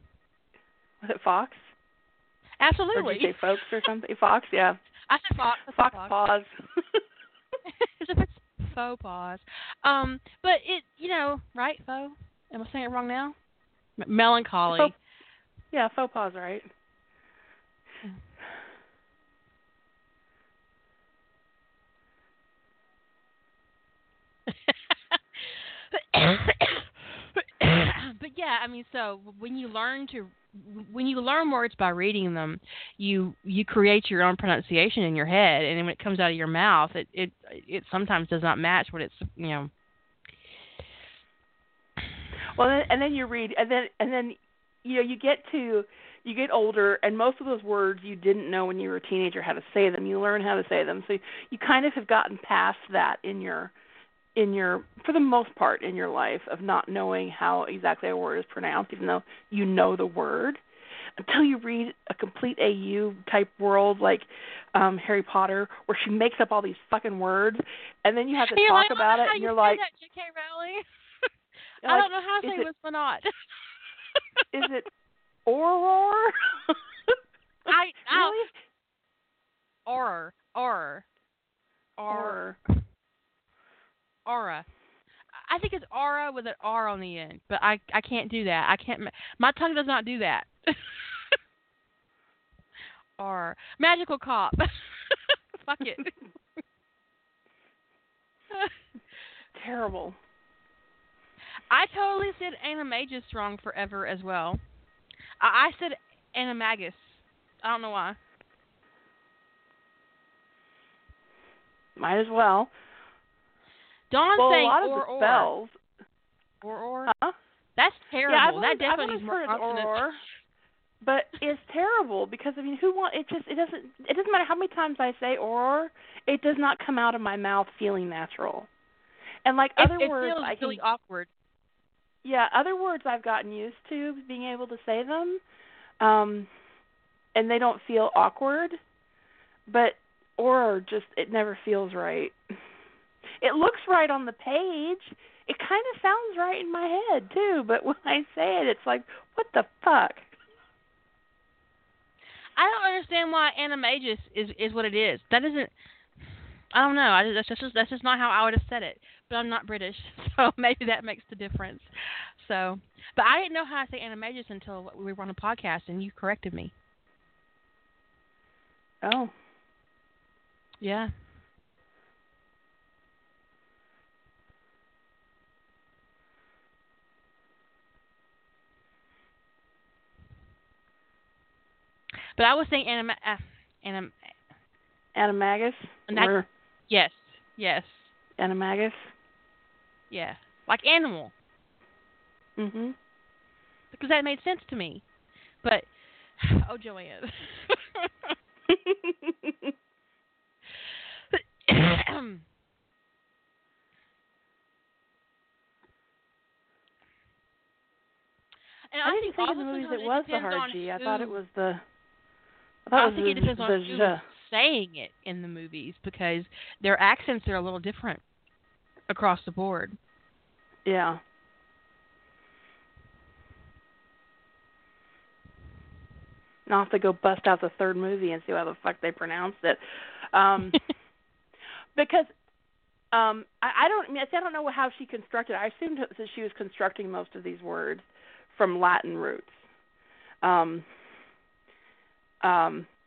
Was it Fox? Absolutely. Or did you say folks or something? Fox, yeah. I said Fox. Fox paws. It's faux paws. But it, you know, right, faux? Am I saying it wrong now? Melancholy. Faux, yeah, faux paws, right? But yeah, I mean, so when you learn words by reading them, you create your own pronunciation in your head, and when it comes out of your mouth, it sometimes does not match what it's, you know. Well, and then you read, and then you know, you get older, and most of those words you didn't know when you were a teenager how to say them. You learn how to say them, so you kind of have gotten past that in your, for the most part, in your life of not knowing how exactly a word is pronounced, even though you know the word, until you read a complete AU type world like Harry Potter, where she makes up all these fucking words, and then you have to talk about it, and you're like, J.K. Rowling. I don't know how to say this or not. Is it Auror? Really? Auror. Aura. I think it's aura with an R on the end, but I can't do that. I can't. My tongue does not do that. R. Magical cop. Fuck it. Terrible. I totally said animagus wrong forever as well. I said animagus. I don't know why. Might as well. Dawn's saying or. Or. Huh? That's terrible. Yeah, that definitely is more consonant. Or, but it's terrible because, I mean, it doesn't matter how many times I say or, it does not come out of my mouth feeling natural. And like other words, it feels really awkward. Yeah, other words I've gotten used to being able to say them, and they don't feel awkward. But or just, it never feels right. It looks right on the page. It kind of sounds right in my head, too. But when I say it, it's like, what the fuck? I don't understand why animagus is what it is. That isn't... I don't know. That's just not how I would have said it. But I'm not British, so maybe that makes the difference. So, but I didn't know how to say animagus until we were on a podcast, and you corrected me. Oh. Yeah. But I was saying animagus? Yes. Animagus? Yeah. Like animal. Mm-hmm. Because that made sense to me. But, oh, Joanne. I didn't think in the movies it was the hard G. I thought it was the... I think it depends on who's saying it in the movies, because their accents are a little different across the board. Yeah. And I'll have to go bust out the third movie and see how the fuck they pronounced it. Because I don't know how she constructed it. I assumed that she was constructing most of these words from Latin roots.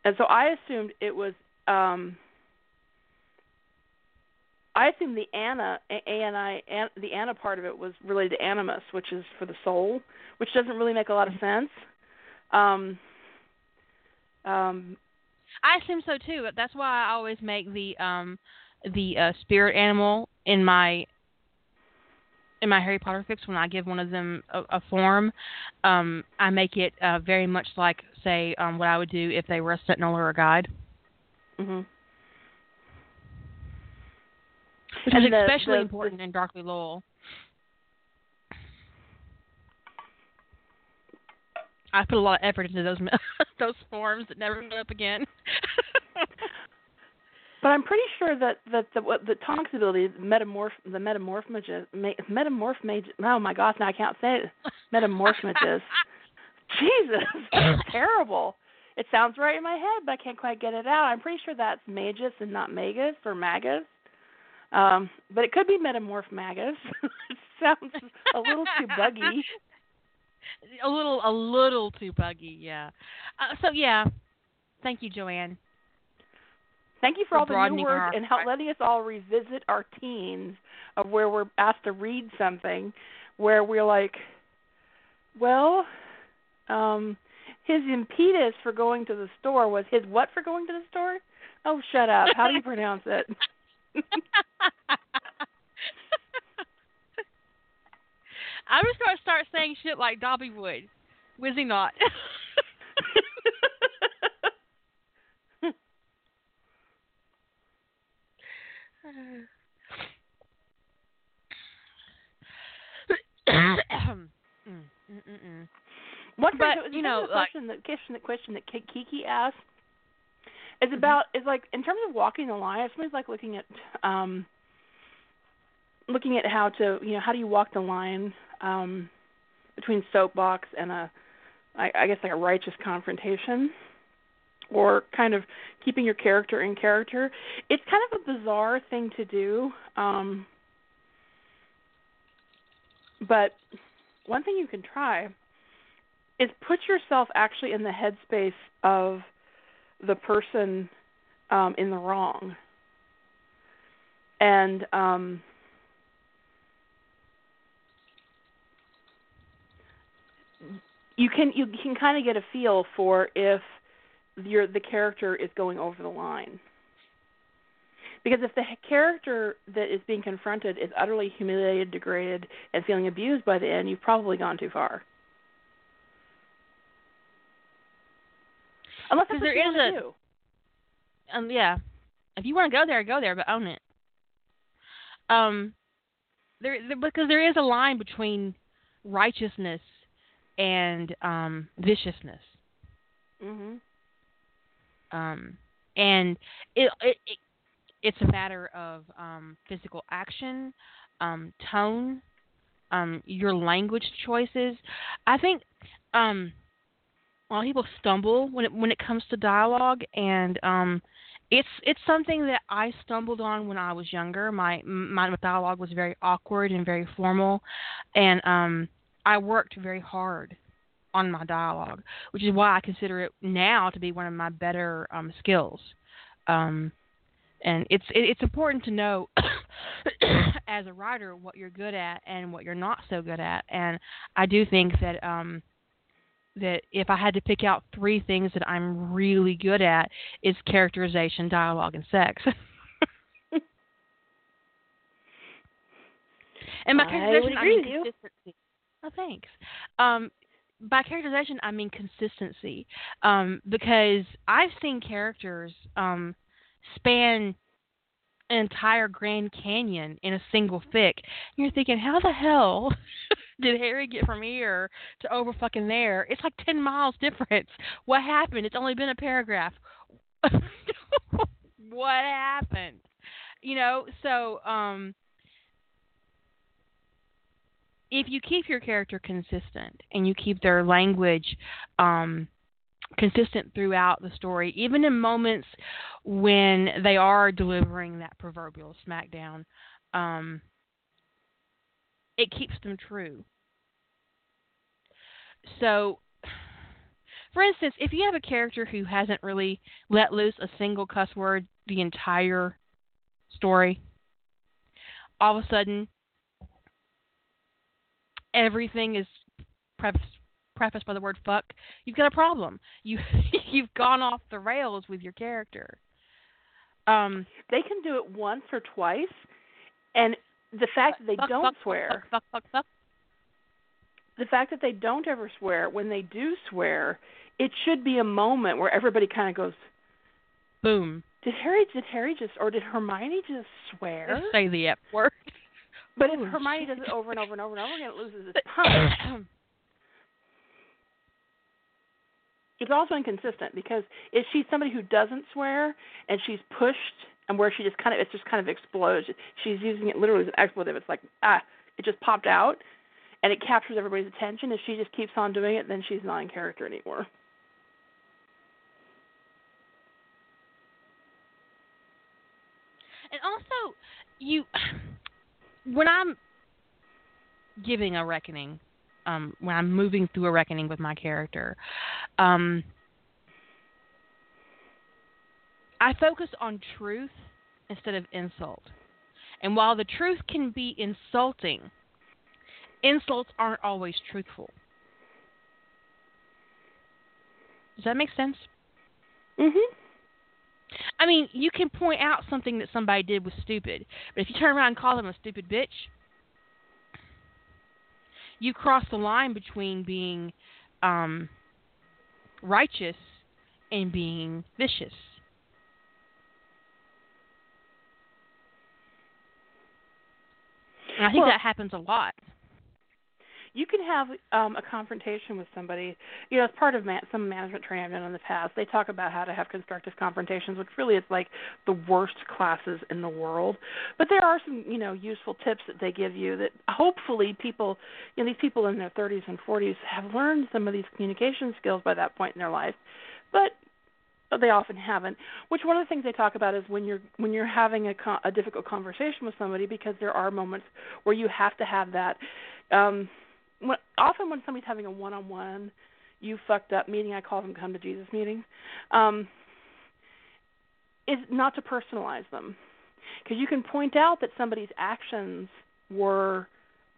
And so I assumed it was, the Anna part of it was related to animus, which is for the soul, which doesn't really make a lot of sense. I assume so too. That's why I always make the spirit animal in my Harry Potter fics. When I give one of them a form, I make it very much like, say, what I would do if they were a sentinel or a guide. Mm-hmm. Which is especially important in Darkly Lowell. I put a lot of effort into those those forms that never went up again. But I'm pretty sure that the Tonk's ability, the metamorph mage. Oh my gosh, now I can't say it. Metamorph mages. Jesus, that's terrible. It sounds right in my head, but I can't quite get it out. I'm pretty sure that's magus and not magus or magus. But it could be metamorph magus. It sounds a little too buggy. A little too buggy, yeah. Thank you, Joanne. Thank you for all the new words and letting us all revisit our teens of where we're asked to read something where we're like, well, his impetus for going to the store was his what for going to the store? Oh, shut up. How do you pronounce it? I'm just going to start saying shit like Dobby would. Wizzy not. The question that Kiki asked is about is like in terms of walking the line. Somebody's like looking at how do you walk the line between soapbox and a righteous confrontation, or kind of keeping your character in character. It's kind of a bizarre thing to do, but one thing you can try is put yourself actually in the headspace of the person in the wrong. And you can kind of get a feel for if the character is going over the line. Because if the character that is being confronted is utterly humiliated, degraded, and feeling abused by the end, you've probably gone too far. Unless that's what you want to do. If you want to go there, but own it. Because there is a line between righteousness and viciousness. Mm-hmm. And it's a matter of physical action, tone, your language choices. I think a lot of people stumble when it comes to dialogue, and it's something that I stumbled on when I was younger. My dialogue was very awkward and very formal, and I worked very hard on my dialogue, which is why I consider it now to be one of my better skills, and it's important to know as a writer what you're good at and what you're not so good at. And I do think that that if I had to pick out three things that I'm really good at, it's characterization, dialogue, and sex. And by characterization, I mean consistency. Oh, thanks. By characterization, I mean consistency, because I've seen characters span an entire Grand Canyon in a single fic. And you're thinking, how the hell did Harry get from here to over fucking there? It's like 10 miles difference. What happened? It's only been a paragraph. What happened? So if you keep your character consistent and you keep their language consistent throughout the story, even in moments when they are delivering that proverbial smackdown, it keeps them true. So, for instance, if you have a character who hasn't really let loose a single cuss word the entire story, all of a sudden everything is prefaced by the word fuck, you've got a problem. You've gone off the rails with your character. They can do it once or twice, and the fact that they don't swear. Fuck. The fact that they don't ever swear, when they do swear, it should be a moment where everybody kind of goes, boom. Did Harry just, or did Hermione just swear? Just say the F word. But if Hermione does it over and over and over and over again, it loses its punch. It's also inconsistent because if she's somebody who doesn't swear and she's pushed and where she just kind of, it just kind of explodes. She's using it literally as an expletive. It's like, it just popped out and it captures everybody's attention. If she just keeps on doing it, then she's not in character anymore. And also, when I'm giving a reckoning, when I'm moving through a reckoning with my character, I focus on truth instead of insult. And while the truth can be insulting, insults aren't always truthful. Does that make sense? Mm-hmm. I mean, you can point out something that somebody did was stupid, but if you turn around and call them a stupid bitch, you cross the line between being righteous and being vicious. And I think that happens a lot. You can have a confrontation with somebody. You know, as part of some management training I've done in the past, they talk about how to have constructive confrontations, which really is like the worst classes in the world. But there are some, you know, useful tips that they give you that hopefully people, you know, these people in their 30s and 40s have learned some of these communication skills by that point in their life. But they often haven't, which one of the things they talk about is when you're having a difficult conversation with somebody, because there are moments where you have to have that. Often when somebody's having a one-on-one, you fucked up meeting, I call them come to Jesus meetings, is not to personalize them. Because you can point out that somebody's actions were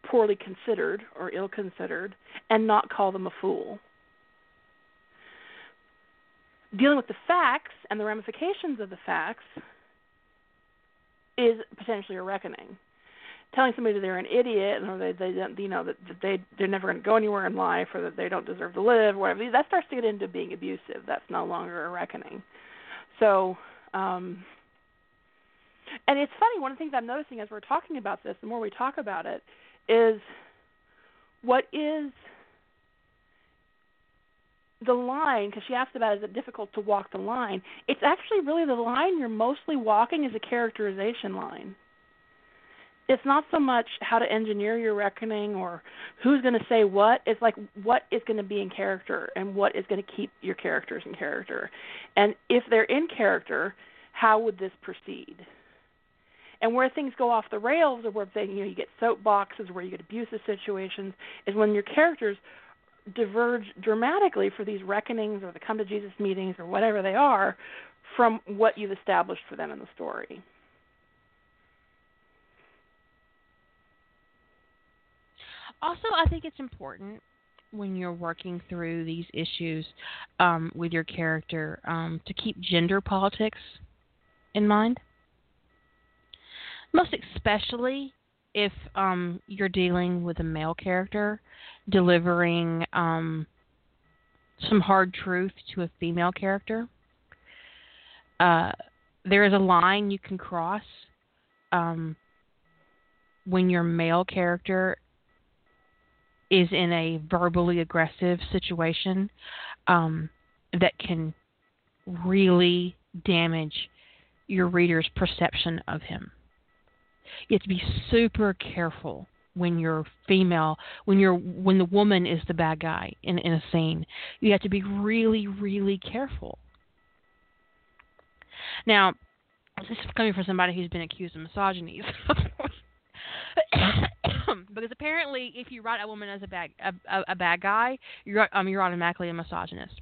poorly considered or ill-considered and not call them a fool. Dealing with the facts and the ramifications of the facts is potentially a reckoning. Telling somebody that they're an idiot, or they're never going to go anywhere in life, or that they don't deserve to live, or whatever, that starts to get into being abusive. That's no longer a reckoning. So, and it's funny, one of the things I'm noticing as we're talking about this, the more we talk about it, is what is the line, because she asked about, is it difficult to walk the line? It's actually really the line you're mostly walking is a characterization line. It's not so much how to engineer your reckoning or who's going to say what. It's like what is going to be in character and what is going to keep your characters in character. And if they're in character, how would this proceed? And where things go off the rails, or where you get soapboxes, where you get abusive situations, is when your characters diverge dramatically for these reckonings or the come to Jesus meetings or whatever they are from what you've established for them in the story. Also, I think it's important when you're working through these issues with your character to keep gender politics in mind. Most especially if you're dealing with a male character delivering some hard truth to a female character. There is a line you can cross when your male character is in a verbally aggressive situation that can really damage your reader's perception of him. You have to be super careful when you're female, when the woman is the bad guy in a scene. You have to be really, really careful. Now, this is coming from somebody who's been accused of misogyny. Because apparently, if you write a woman as a bad guy, you're automatically a misogynist.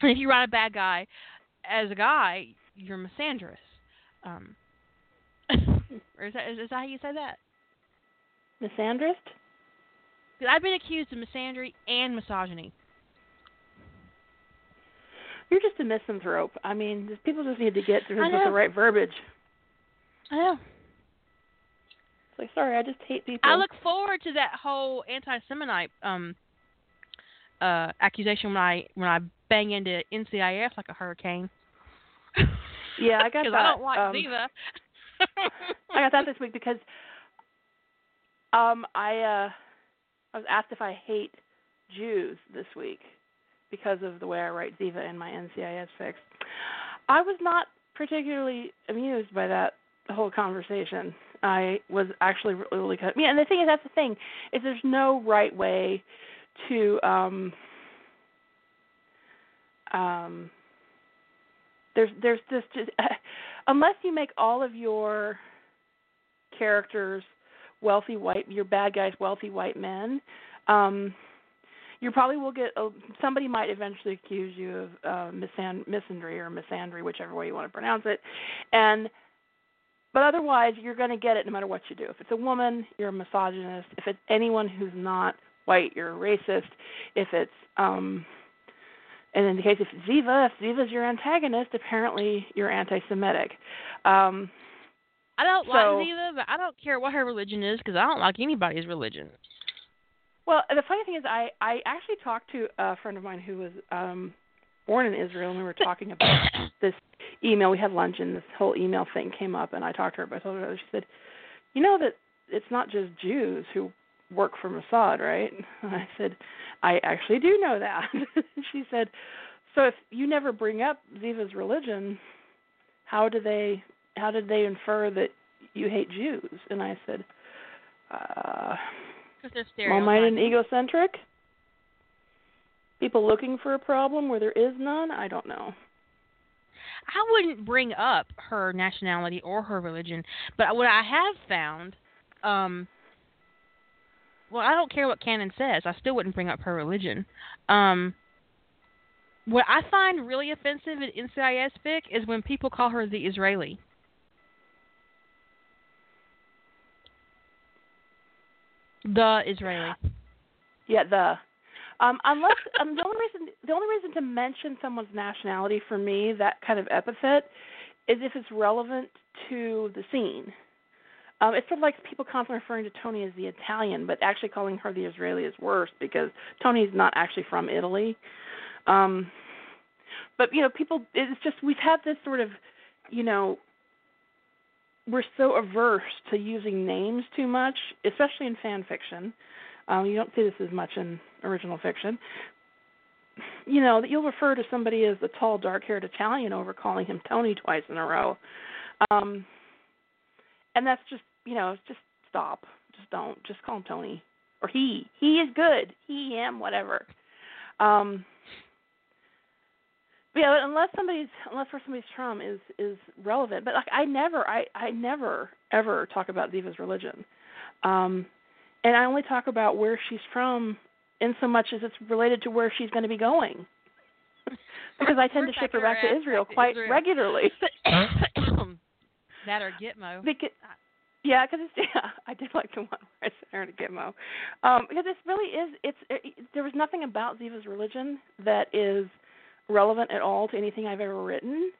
And if you write a bad guy as a guy, you're a misandrist. Or is that how you say that? Misandrist? Because I've been accused of misandry and misogyny. You're just a misanthrope. I mean, people just need to get through with the right verbiage. I know. Like, sorry, I just hate people. I look forward to that whole anti-Semite accusation when I bang into NCIS like a hurricane. Yeah, I got that. Because I don't like Ziva. I got that this week because I was asked if I hate Jews this week because of the way I write Ziva in my NCIS fix. I was not particularly amused by that whole conversation. I was actually really cut. Yeah, and the thing is, that's the thing, is there's no right way to there's this just unless you make all of your characters wealthy white, your bad guys wealthy white men, you probably will get somebody might eventually accuse you of misandry or misandry, whichever way you want to pronounce it, and. But otherwise, you're going to get it no matter what you do. If it's a woman, you're a misogynist. If it's anyone who's not white, you're a racist. If it's, and in the case of Ziva, if Ziva's your antagonist, apparently you're anti-Semitic. I don't like Ziva, but I don't care what her religion is because I don't like anybody's religion. Well, the funny thing is I actually talked to a friend of mine who was born in Israel, and we were talking about this email. We had lunch, and this whole email thing came up, and I talked to her, but I told her, she said, you know that it's not just Jews who work for Mossad, right? And I said, I actually do know that. She said, so if you never bring up Ziva's religion, how did they infer that you hate Jews? And I said, small-minded and egocentric? People looking for a problem where there is none? I don't know. I wouldn't bring up her nationality or her religion, but what I have found, well, I don't care what canon says. I still wouldn't bring up her religion. What I find really offensive in NCIS fic is when people call her the Israeli. The Israeli. Yeah, the... unless the only reason to mention someone's nationality for me, that kind of epithet, is if it's relevant to the scene. It's sort of like people constantly referring to Tony as the Italian, but actually calling her the Israeli is worse because Tony's not actually from Italy. But you know, people—it's just we've had this sort of, you know, we're so averse to using names too much, especially in fan fiction. You don't see this as much in original fiction. You know, that you'll refer to somebody as the tall, dark-haired Italian over calling him Tony twice in a row. And that's just, you know, just stop. Just don't. Just call him Tony. Or he. He is good. He, him, whatever. But yeah, unless where somebody's from is relevant. But like, I never, ever talk about Ziva's religion. And I only talk about where she's from in so much as it's related to where she's going to be going. Because I tend to ship her back to Israel quite regularly. That or Gitmo. I did like the one where I sent her to Gitmo. Because this really is, there was nothing about Ziva's religion that is relevant at all to anything I've ever written.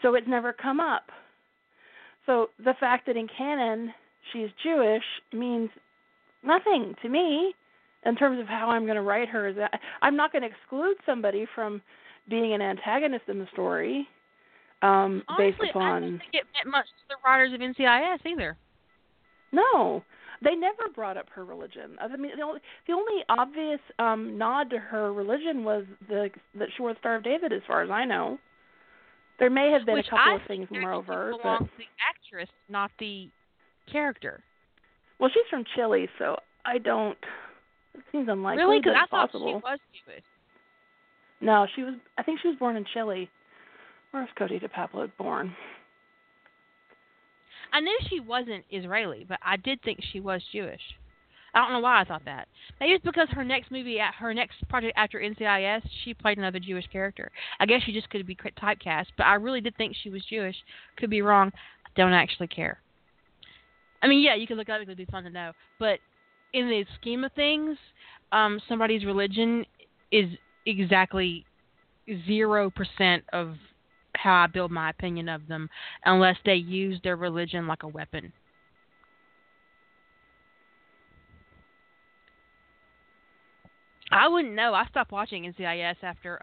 So it's never come up. So the fact that in canon she's Jewish means nothing to me in terms of how I'm going to write her. I'm not going to exclude somebody from being an antagonist in the story based upon... Honestly, I don't think it meant much to the writers of NCIS either. No. They never brought up her religion. I mean, the only obvious nod to her religion was that she wore the Star of David, as far as I know. There may have been a couple of things more overt. Which belongs to the actress, not the character. Well, she's from Chile, so I don't. It seems unlikely. Really? Because I thought possible. She was Jewish. No, she was. I think she was born in Chile. Where was Cody DiPapolo born? I knew she wasn't Israeli, but I did think she was Jewish. I don't know why I thought that. Maybe it's because her next movie, her next project after NCIS, she played another Jewish character. I guess she just could be typecast, but I really did think she was Jewish. Could be wrong. I don't actually care. I mean, yeah, you can look up, it would be fun to know. But in the scheme of things, somebody's religion is exactly 0% of how I build my opinion of them, unless they use their religion like a weapon. I wouldn't know. I stopped watching NCIS after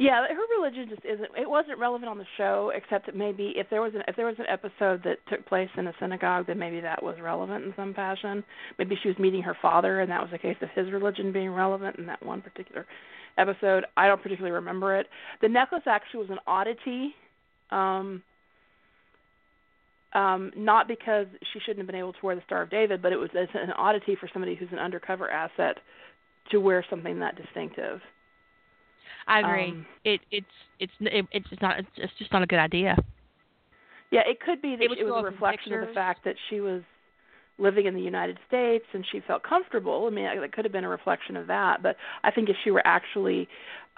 Yeah, her religion just isn't. It wasn't relevant on the show, except that maybe if there was an episode that took place in a synagogue, then maybe that was relevant in some fashion. Maybe she was meeting her father, and that was a case of his religion being relevant in that one particular episode. I don't particularly remember it. The necklace actually was an oddity, not because she shouldn't have been able to wear the Star of David, but it's an oddity for somebody who's an undercover asset to wear something that distinctive. I agree. It's just not a good idea. Yeah, it could be that it was a reflection of the fact that she was living in the United States and she felt comfortable. I mean, it could have been a reflection of that. But I think if she were actually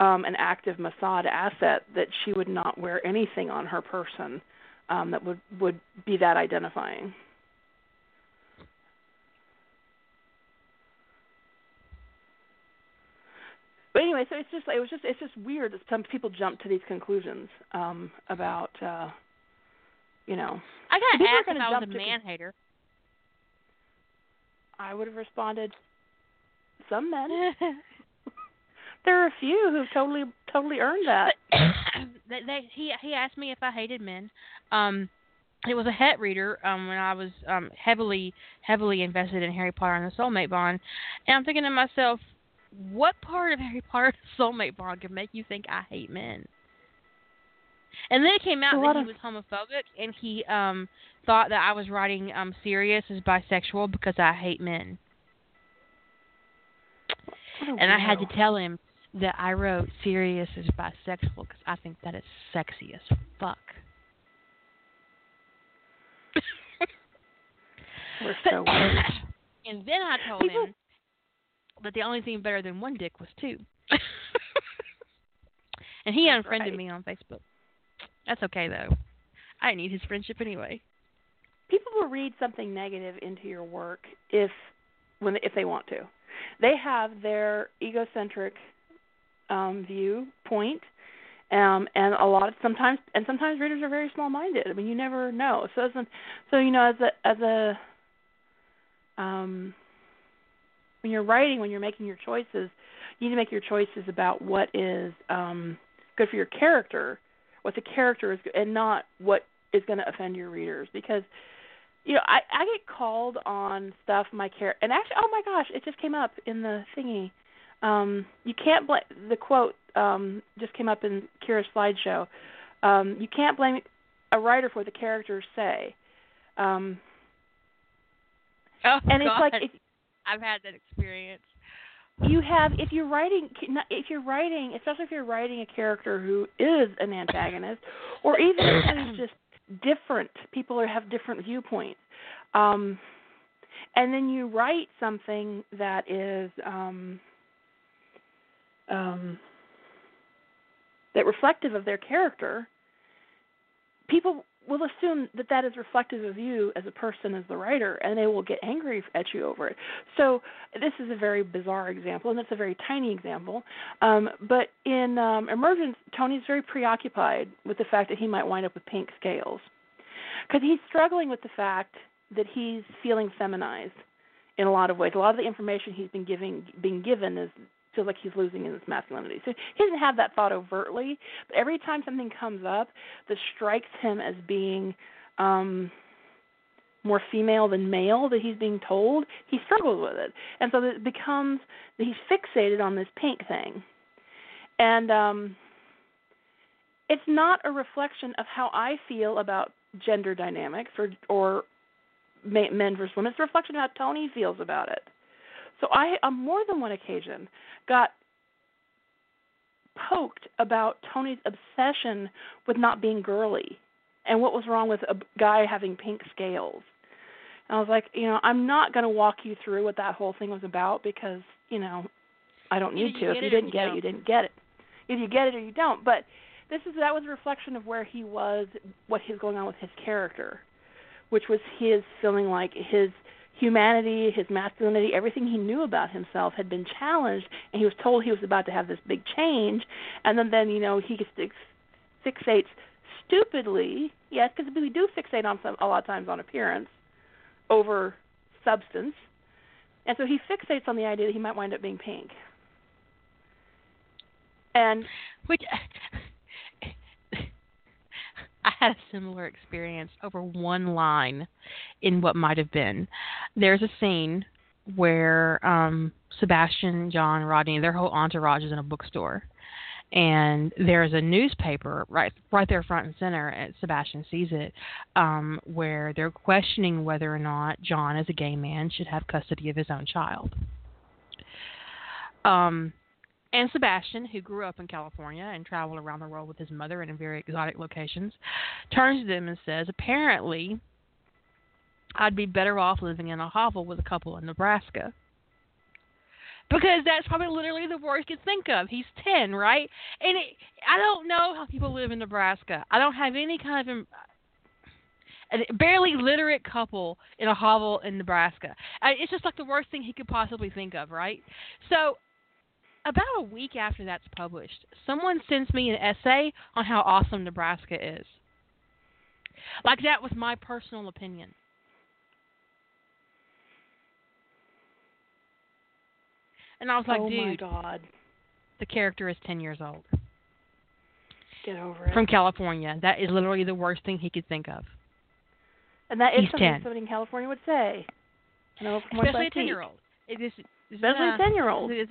an active Mossad asset, that she would not wear anything on her person that would be that identifying. But anyway, so it's just weird that some people jump to these conclusions about you know. I got asked if I was a man hater. I would have responded, some men. There are a few who totally earned that. He asked me if I hated men. It was a het reader when I was heavily invested in Harry Potter and the Soulmate Bond, and I'm thinking to myself, what part of Harry Potter's soulmate bond could make you think I hate men? And then it came out that he was homophobic, and he thought that I was writing Sirius as bisexual because I hate men. And I had to tell him that I wrote Sirius as bisexual because I think that is sexy as fuck. We're so weird. And then I told him that the only thing better than one dick was two. And he unfriended me on Facebook. That's okay, though. I need his friendship anyway. People will read something negative into your work if they want to. They have their egocentric viewpoint, and sometimes readers are very small-minded. I mean, you never know. So you know, when you're writing, when you're making your choices, you need to make your choices about what is good for your character, what the character is, and not what is going to offend your readers. Because, you know, I get called on stuff and actually, oh my gosh, it just came up in the thingy. You can't blame the quote just came up in Kira's slideshow. You can't blame a writer for what the characters say. It's like. I've had that experience. If you're writing, especially if you're writing a character who is an antagonist, or even if it's just different, people have different viewpoints, and then you write something that is that reflective of their character, people will assume that is reflective of you as a person, as the writer, and they will get angry at you over it. So this is a very bizarre example, and it's a very tiny example. But in Emergence, Tony's very preoccupied with the fact that he might wind up with pink scales because he's struggling with the fact that he's feeling feminized in a lot of ways. A lot of the information he's been given feels like he's losing his masculinity. So he doesn't have that thought overtly, but every time something comes up that strikes him as being more female than male that he's being told, he struggles with it. And so it becomes that he's fixated on this pink thing. And it's not a reflection of how I feel about gender dynamics or men versus women. It's a reflection of how Tony feels about it. So I, on more than one occasion, got poked about Tony's obsession with not being girly and what was wrong with a guy having pink scales. And I was like, you know, I'm not going to walk you through what that whole thing was about because, you know, I don't need to. If you didn't get it, you didn't get it. Either you get it or you don't. But that was a reflection of where he was, what was going on with his character, which was his feeling like his humanity, his masculinity, everything he knew about himself had been challenged, and he was told he was about to have this big change, and then you know, he fixates stupidly, yes, because we do fixate on a lot of times on appearance over substance, and so he fixates on the idea that he might wind up being pink. And which I had a similar experience over one line in what might have been. There's a scene where Sebastian, John, Rodney, their whole entourage is in a bookstore. And there's a newspaper right there front and center, and Sebastian sees it, where they're questioning whether or not John, as a gay man, should have custody of his own child. And Sebastian, who grew up in California and traveled around the world with his mother and in very exotic locations, turns to them and says, apparently, I'd be better off living in a hovel with a couple in Nebraska. Because that's probably literally the worst you could think of. He's 10, right? And I don't know how people live in Nebraska. I don't have any kind of... a barely literate couple in a hovel in Nebraska. It's just like the worst thing he could possibly think of, right? So... about a week after that's published, someone sends me an essay on how awesome Nebraska is. Like that was my personal opinion. And I was like, dude, my God. The character is 10 years old. Get over it. From California. That is literally the worst thing he could think of. And that is something somebody in California would say. Especially a 10-year-old. Especially a 10-year-old. This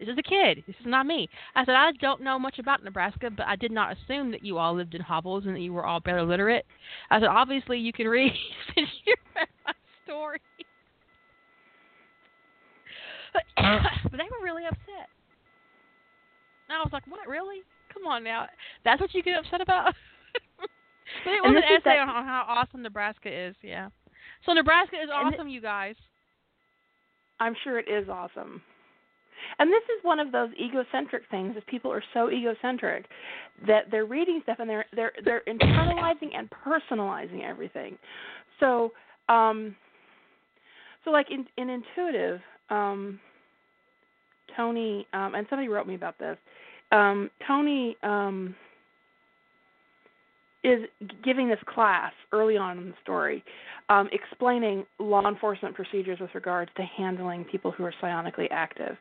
is a kid. This is not me. I said, I don't know much about Nebraska, but I did not assume that you all lived in hovels and that you were all better literate. I said, obviously you can read since you read my story. But they were really upset. And I was like, what, really? Come on now. That's what you get upset about? But it was an essay on how awesome Nebraska is, yeah. So Nebraska is awesome, you guys. I'm sure it is awesome. And this is one of those egocentric things, is people are so egocentric that they're reading stuff and they're internalizing and personalizing everything. So, like in Intuitive, Tony, and somebody wrote me about this, Tony is giving this class early on in the story, explaining law enforcement procedures with regards to handling people who are psionically active.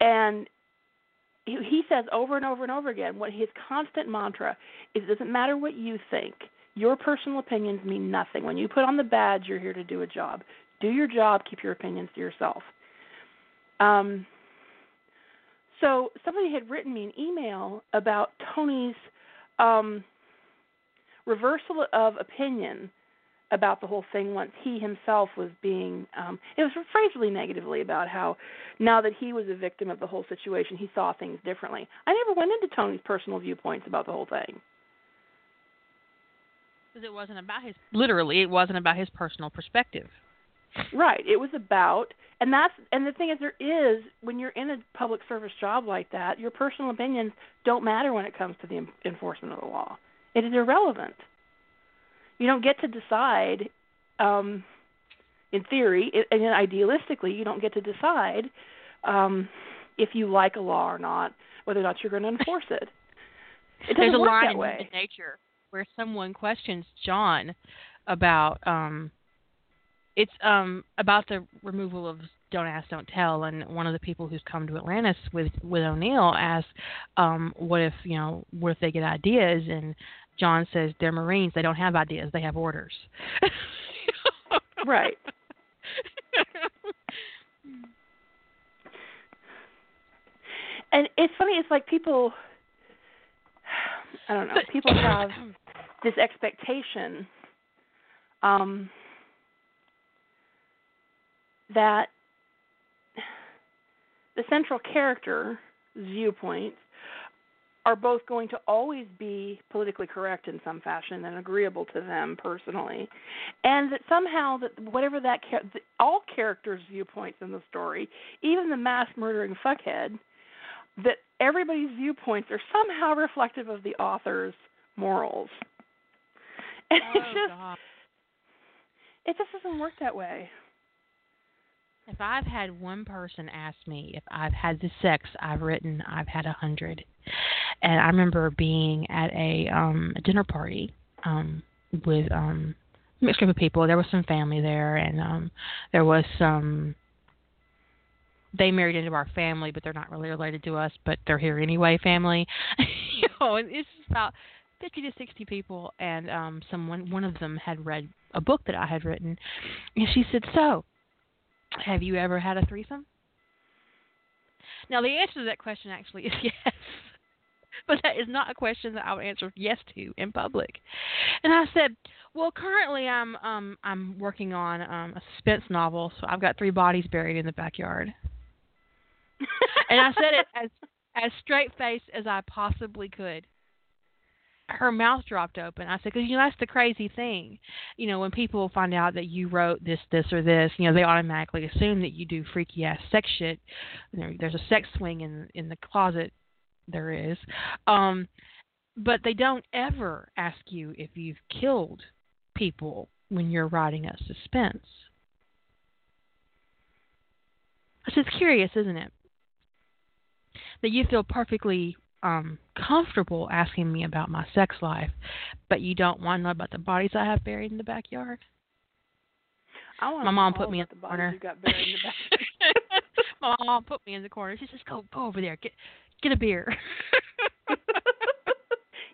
And he says over and over and over again, what his constant mantra is, it doesn't matter what you think. Your personal opinions mean nothing. When you put on the badge, you're here to do a job. Do your job. Keep your opinions to yourself. So somebody had written me an email about Tony's reversal of opinion about the whole thing once he himself was being, it was phrased really negatively about how now that he was a victim of the whole situation, he saw things differently. I never went into Tony's personal viewpoints about the whole thing. Because it wasn't about his, literally, it wasn't about his personal perspective. Right, it was about, and the thing is, there is, when you're in a public service job like that, your personal opinions don't matter when it comes to the enforcement of the law. It is irrelevant. You don't get to decide, in theory, and idealistically, you don't get to decide if you like a law or not, whether or not you're going to enforce it. It doesn't work that way. There's a line in Nature where someone questions John about about the removal of Don't Ask, Don't Tell, and one of the people who's come to Atlantis with O'Neill asks, what if they get ideas, and John says, they're Marines. They don't have ideas. They have orders. Right. And it's funny. It's like people, I don't know, people have this expectation that the central character's viewpoints are both going to always be politically correct in some fashion and agreeable to them personally, and that somehow that whatever that all characters' viewpoints in the story, even the mass murdering fuckhead, that everybody's viewpoints are somehow reflective of the author's morals. And it just doesn't work that way. If I've had one person ask me if I've had the sex I've written, I've had 100. And I remember being at a dinner party with a mixed group of people. There was some family there, and there was some they married into our family, but they're not really related to us, but they're here anyway, family. You know, and it's about 50 to 60 people, and one of them had read a book that I had written, and she said, "So, have you ever had a threesome?" Now, the answer to that question actually is yes, but that is not a question that I would answer yes to in public. And I said, "Well, currently I'm working on a suspense novel, so I've got 3 bodies buried in the backyard." And I said it as straight-faced as I possibly could. Her mouth dropped open. I said, because, you know, that's the crazy thing. You know, when people find out that you wrote this, or this, you know, they automatically assume that you do freaky-ass sex shit. There's a sex swing in the closet. There is. But they don't ever ask you if you've killed people when you're writing a suspense. It's just curious, isn't it? That you feel perfectly comfortable asking me about my sex life, but you don't want to know about the bodies I have buried in the backyard. My mom put me in the corner. My mom put me in the corner. She says, "Go over there. Get a beer."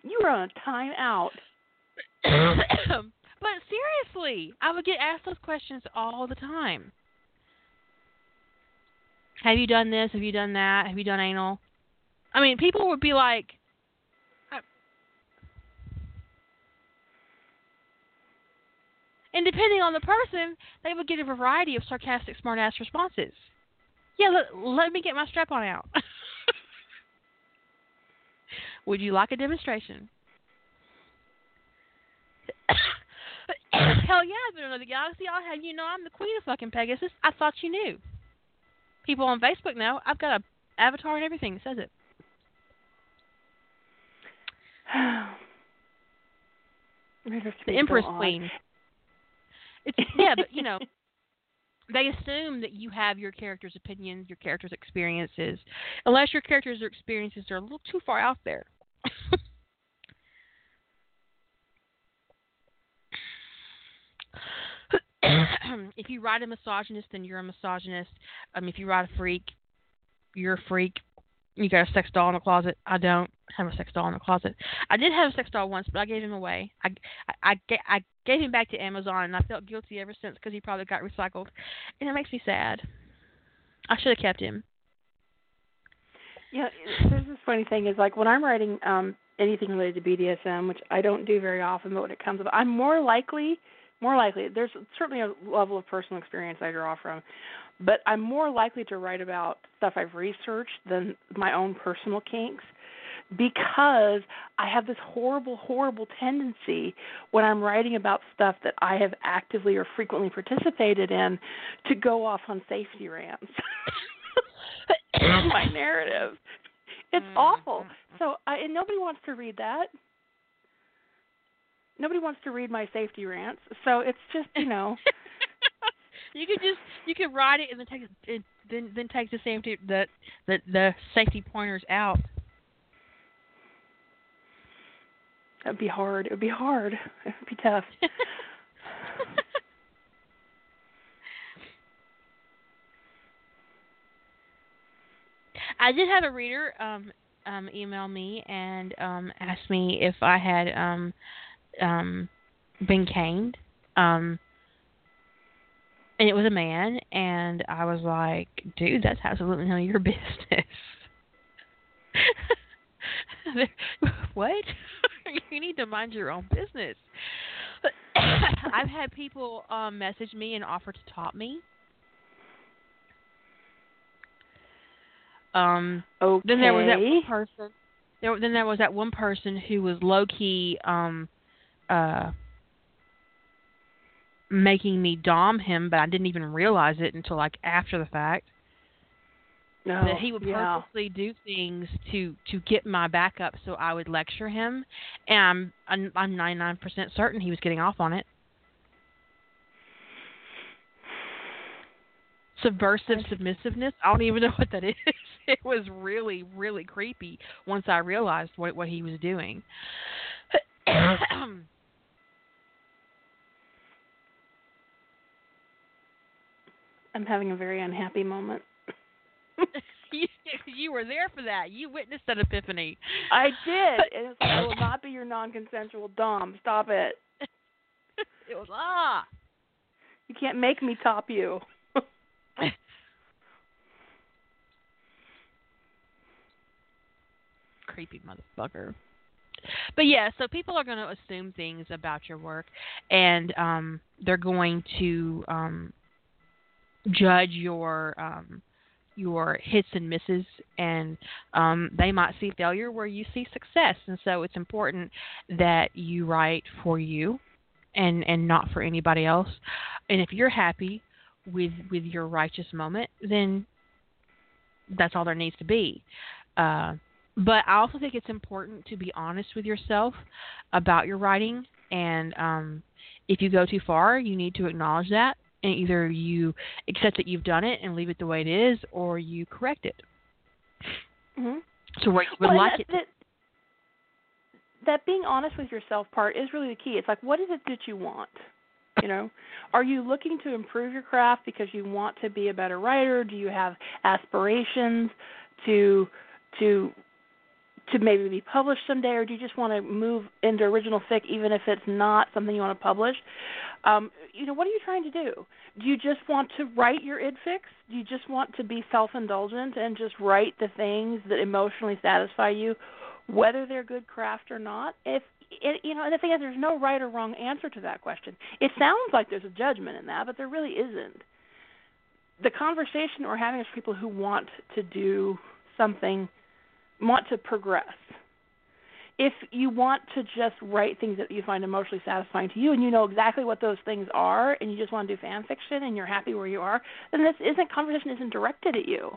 You were on timeout. But seriously, I would get asked those questions all the time. Have you done this? Have you done that? Have you done anal? I mean, people would be like, and depending on the person, they would get a variety of sarcastic, smart-ass responses. Yeah, let me get my strap-on out. Would you like a demonstration? Hell yeah, I've been in the galaxy. I'll have you know I'm the queen of fucking Pegasus. I thought you knew. People on Facebook know. I've got an avatar and everything that says it. The Empress Queen. It's, yeah, but, you know, they assume that you have your character's opinions, your character's experiences, unless your character's experiences are a little too far out there. If you write a misogynist, then you're a misogynist. If you write a freak, you're a freak. You got a sex doll in the closet. I don't have a sex doll in the closet. I did have a sex doll once, but I gave him away. I gave him back to Amazon, and I felt guilty ever since because he probably got recycled. And it makes me sad. I should have kept him. Yeah, there's this funny thing. Is like when I'm writing anything related to BDSM, which I don't do very often, but when it comes up, I'm more likely, there's certainly a level of personal experience I draw from, but I'm more likely to write about stuff I've researched than my own personal kinks, because I have this horrible, horrible tendency when I'm writing about stuff that I have actively or frequently participated in to go off on safety rants in my narrative. It's awful. So, and nobody wants to read that. Nobody wants to read my safety rants. So it's just, you know. You could write it and then take the safety the safety pointers out. That'd be hard. It'd be hard. It'd be tough. I did have a reader email me and asked me if I had been caned. And it was a man, and I was like, dude, that's absolutely none of your business. What? You need to mind your own business. I've had people message me and offer to top me. Okay. Then there was that one person. There was that one person who was low-key making me dom him, but I didn't even realize it until like after the fact. No, that he would purposely do things to get my back up, so I would lecture him, and I'm 99% certain he was getting off on it. Subversive submissiveness. I don't even know what that is. It was really, really creepy once I realized what he was doing. I'm having a very unhappy moment. You were there for that. You witnessed that epiphany. I did. It was like, I will not be your non-consensual dom. Stop it. It was, ah. You can't make me top you. Creepy motherfucker. But yeah, so people are going to assume things about your work, and they're going to judge your hits and misses, and they might see failure where you see success. And so it's important that you write for you and not for anybody else. And if you're happy with your righteous moment, then that's all there needs to be. But I also think it's important to be honest with yourself about your writing. And if you go too far, you need to acknowledge that. And either you accept that you've done it and leave it the way it is, or you correct it. Mm-hmm. So where you would That being honest with yourself part is really the key. It's like, what is it that you want? You know, are you looking to improve your craft because you want to be a better writer? Do you have aspirations to maybe be published someday, or do you just want to move into original fic even if it's not something you want to publish? You know, what are you trying to do? Do you just want to write your id fics? Do you just want to be self-indulgent and just write the things that emotionally satisfy you, whether they're good craft or not? And the thing is, there's no right or wrong answer to that question. It sounds like there's a judgment in that, but there really isn't. The conversation we're having is for people who want to do something, want to progress. If you want to just write things that you find emotionally satisfying to you, and you know exactly what those things are, and you just want to do fan fiction and you're happy where you are, then this conversation isn't directed at you.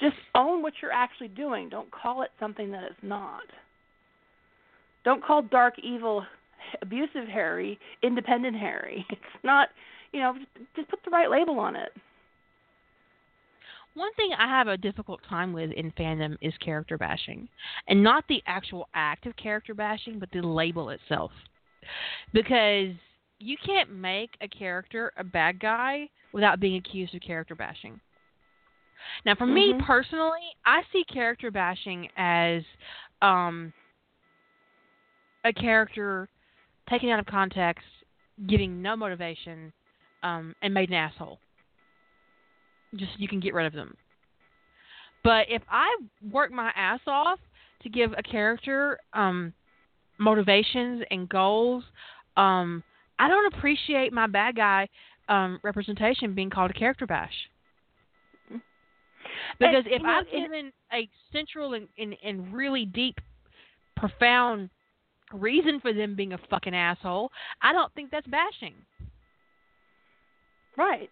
Just own what you're actually doing. Don't call it something that it's not. Don't call dark, evil, abusive Harry independent Harry. It's not, just put the right label on it. One thing I have a difficult time with in fandom is character bashing. And not the actual act of character bashing, but the label itself. Because you can't make a character a bad guy without being accused of character bashing. Now, for me personally, I see character bashing as a character taken out of context, getting no motivation, and made an asshole. Just you can get rid of them. But if I work my ass off to give a character motivations and goals, I don't appreciate my bad guy representation being called a character bash. Because if I've given a central and really deep, profound reason for them being a fucking asshole, I don't think that's bashing. Right.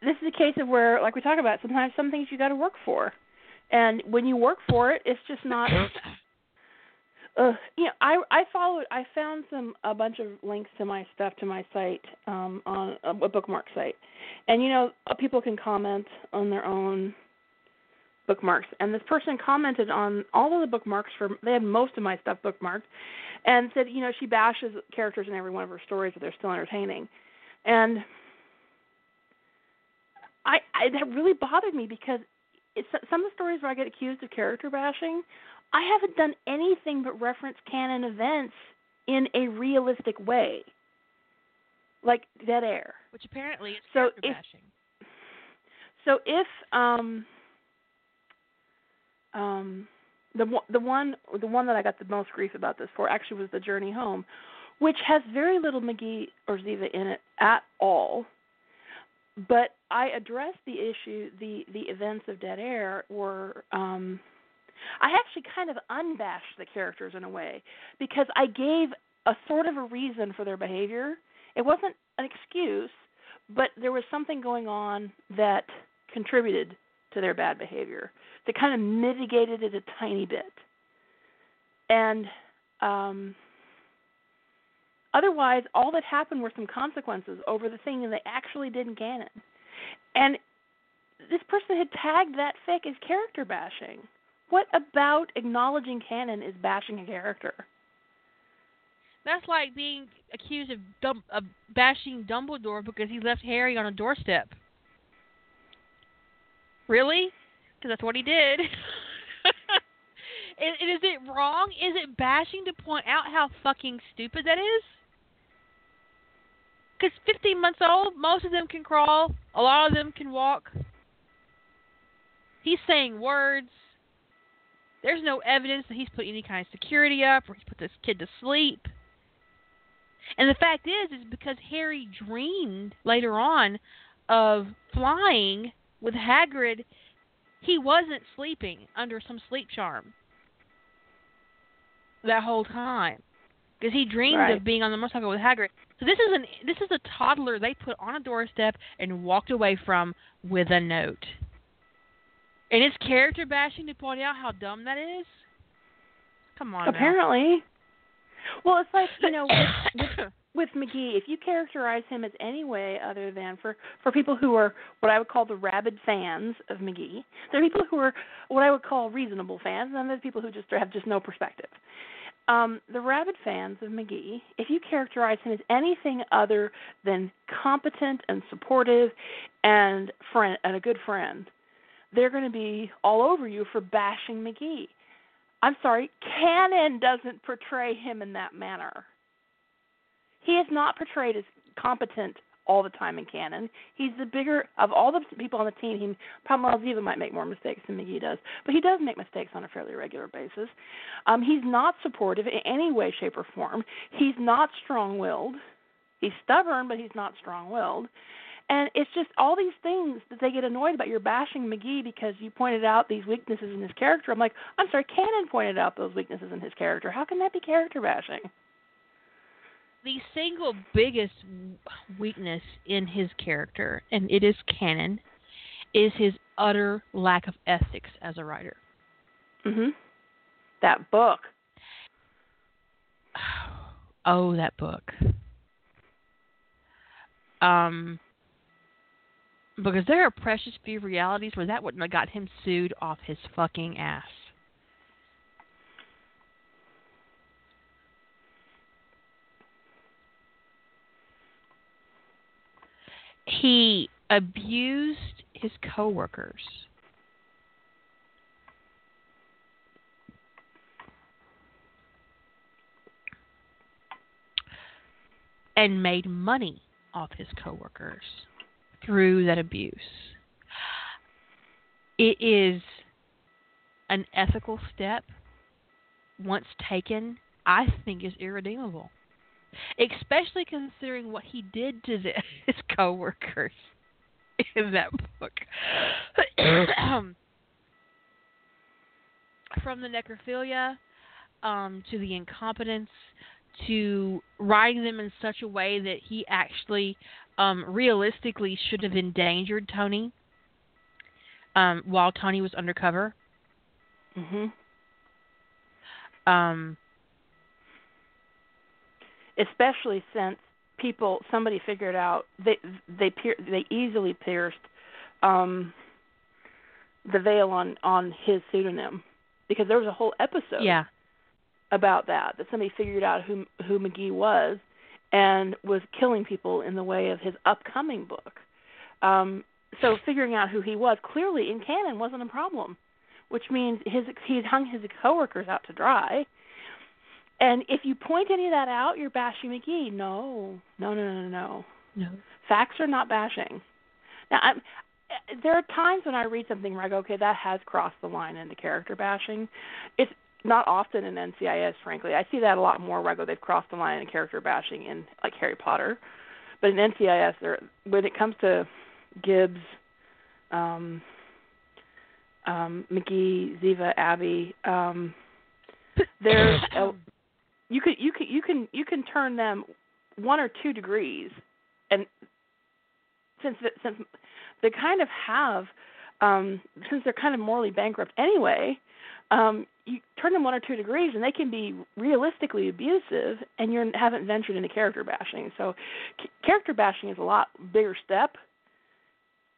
This is a case of where, like we talk about, sometimes some things you got to work for, and when you work for it, it's just not. I found a bunch of links to my stuff to my site on a bookmark site, and people can comment on their own bookmarks. And this person commented on all of the bookmarks they had most of my stuff bookmarked, and said she bashes characters in every one of her stories, but they're still entertaining, and. I that really bothered me because some of the stories where I get accused of character bashing, I haven't done anything but reference canon events in a realistic way, like Dead Air. Which apparently is character bashing. So if the one that I got the most grief about this for actually was The Journey Home, which has very little McGee or Ziva in it at all. But I addressed the issue, the events of Dead Air were, I actually kind of unbashed the characters in a way because I gave a sort of a reason for their behavior. It wasn't an excuse, but there was something going on that contributed to their bad behavior that kind of mitigated it a tiny bit. And otherwise, all that happened were some consequences over the thing and they actually didn't canon. And this person had tagged that fic as character bashing. What about acknowledging canon is bashing a character? That's like being accused of bashing Dumbledore because he left Harry on a doorstep. Really? Because that's what he did. And is it wrong? Is it bashing to point out how fucking stupid that is? Because 15 months old, most of them can crawl. A lot of them can walk. He's saying words. There's no evidence that he's put any kind of security up or he's put this kid to sleep. And the fact is because Harry dreamed later on of flying with Hagrid, he wasn't sleeping under some sleep charm that whole time. Because he dreamed of being on the motorcycle with Hagrid. So this is a toddler they put on a doorstep and walked away from with a note. And it's character bashing to point out how dumb that is? Come on, apparently. Now. Well, it's like, you know, with McGee, if you characterize him as any way other than for people who are what I would call the rabid fans of McGee, there are people who are what I would call reasonable fans, and then there's people who just have just no perspective. The rabid fans of McGee, if you characterize him as anything other than competent and supportive and a good friend, they're going to be all over you for bashing McGee. I'm sorry, canon doesn't portray him in that manner. He is not portrayed as competent all the time in canon. He's the bigger of all the people on the team. He probably Ziva might make more mistakes than McGee does, but he does make mistakes on a fairly regular basis. He's not supportive in any way, shape, or form. He's not strong-willed. He's stubborn, but he's not strong-willed. And it's just all these things that they get annoyed about. You're bashing McGee because you pointed out these weaknesses in his character. I'm like, I'm sorry, canon pointed out those weaknesses in his character. How can that be character bashing? The single biggest weakness in his character, and it is canon, is his utter lack of ethics as a writer. Mm-hmm. That book. Oh, that book. Because there are precious few realities where that wouldn't have got him sued off his fucking ass. He abused his coworkers. And made money off his coworkers. Through that abuse. It is an ethical step. Once taken, I think is irredeemable. Especially considering what he did to his coworkers in that book. From the necrophilia to the incompetence to writing them in such a way that he actually realistically should have endangered Tony while Tony was undercover. Mm-hmm. Especially since somebody figured out they easily pierced the veil on his pseudonym, because there was a whole episode about that somebody figured out who McGee was and was killing people in the way of his upcoming book. So figuring out who he was clearly in canon wasn't a problem, which means he'd hung his coworkers out to dry. And if you point any of that out, you're bashing McGee. No. Facts are not bashing. Now, there are times when I read something where I go, okay, that has crossed the line into character bashing. It's not often in NCIS, frankly. I see that a lot more where I go, they've crossed the line in character bashing in, like, Harry Potter. But in NCIS, when it comes to Gibbs, McGee, Ziva, Abby, you can turn them 1 or 2 degrees, and since they kind of have since they're kind of morally bankrupt anyway. You turn them 1 or 2 degrees, and they can be realistically abusive, and you haven't ventured into character bashing. So character bashing is a lot bigger step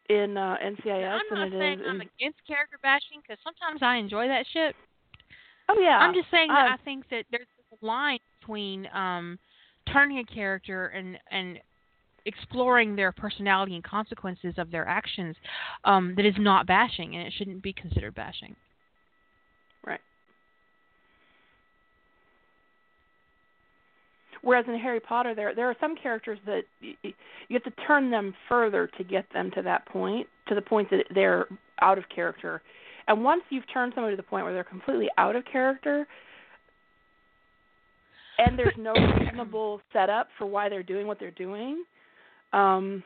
in NCIS than it is. I'm not saying I'm against character bashing, because sometimes I enjoy that shit. Oh, yeah. I'm just saying that I think that there's a line between turning a character and exploring their personality and consequences of their actions that is not bashing, and it shouldn't be considered bashing. Right. Whereas in Harry Potter, there are some characters that you have to turn them further to get them to that point, to the point that they're out of character. And once you've turned somebody to the point where they're completely out of character, and there's no reasonable setup for why they're doing what they're doing. I mean,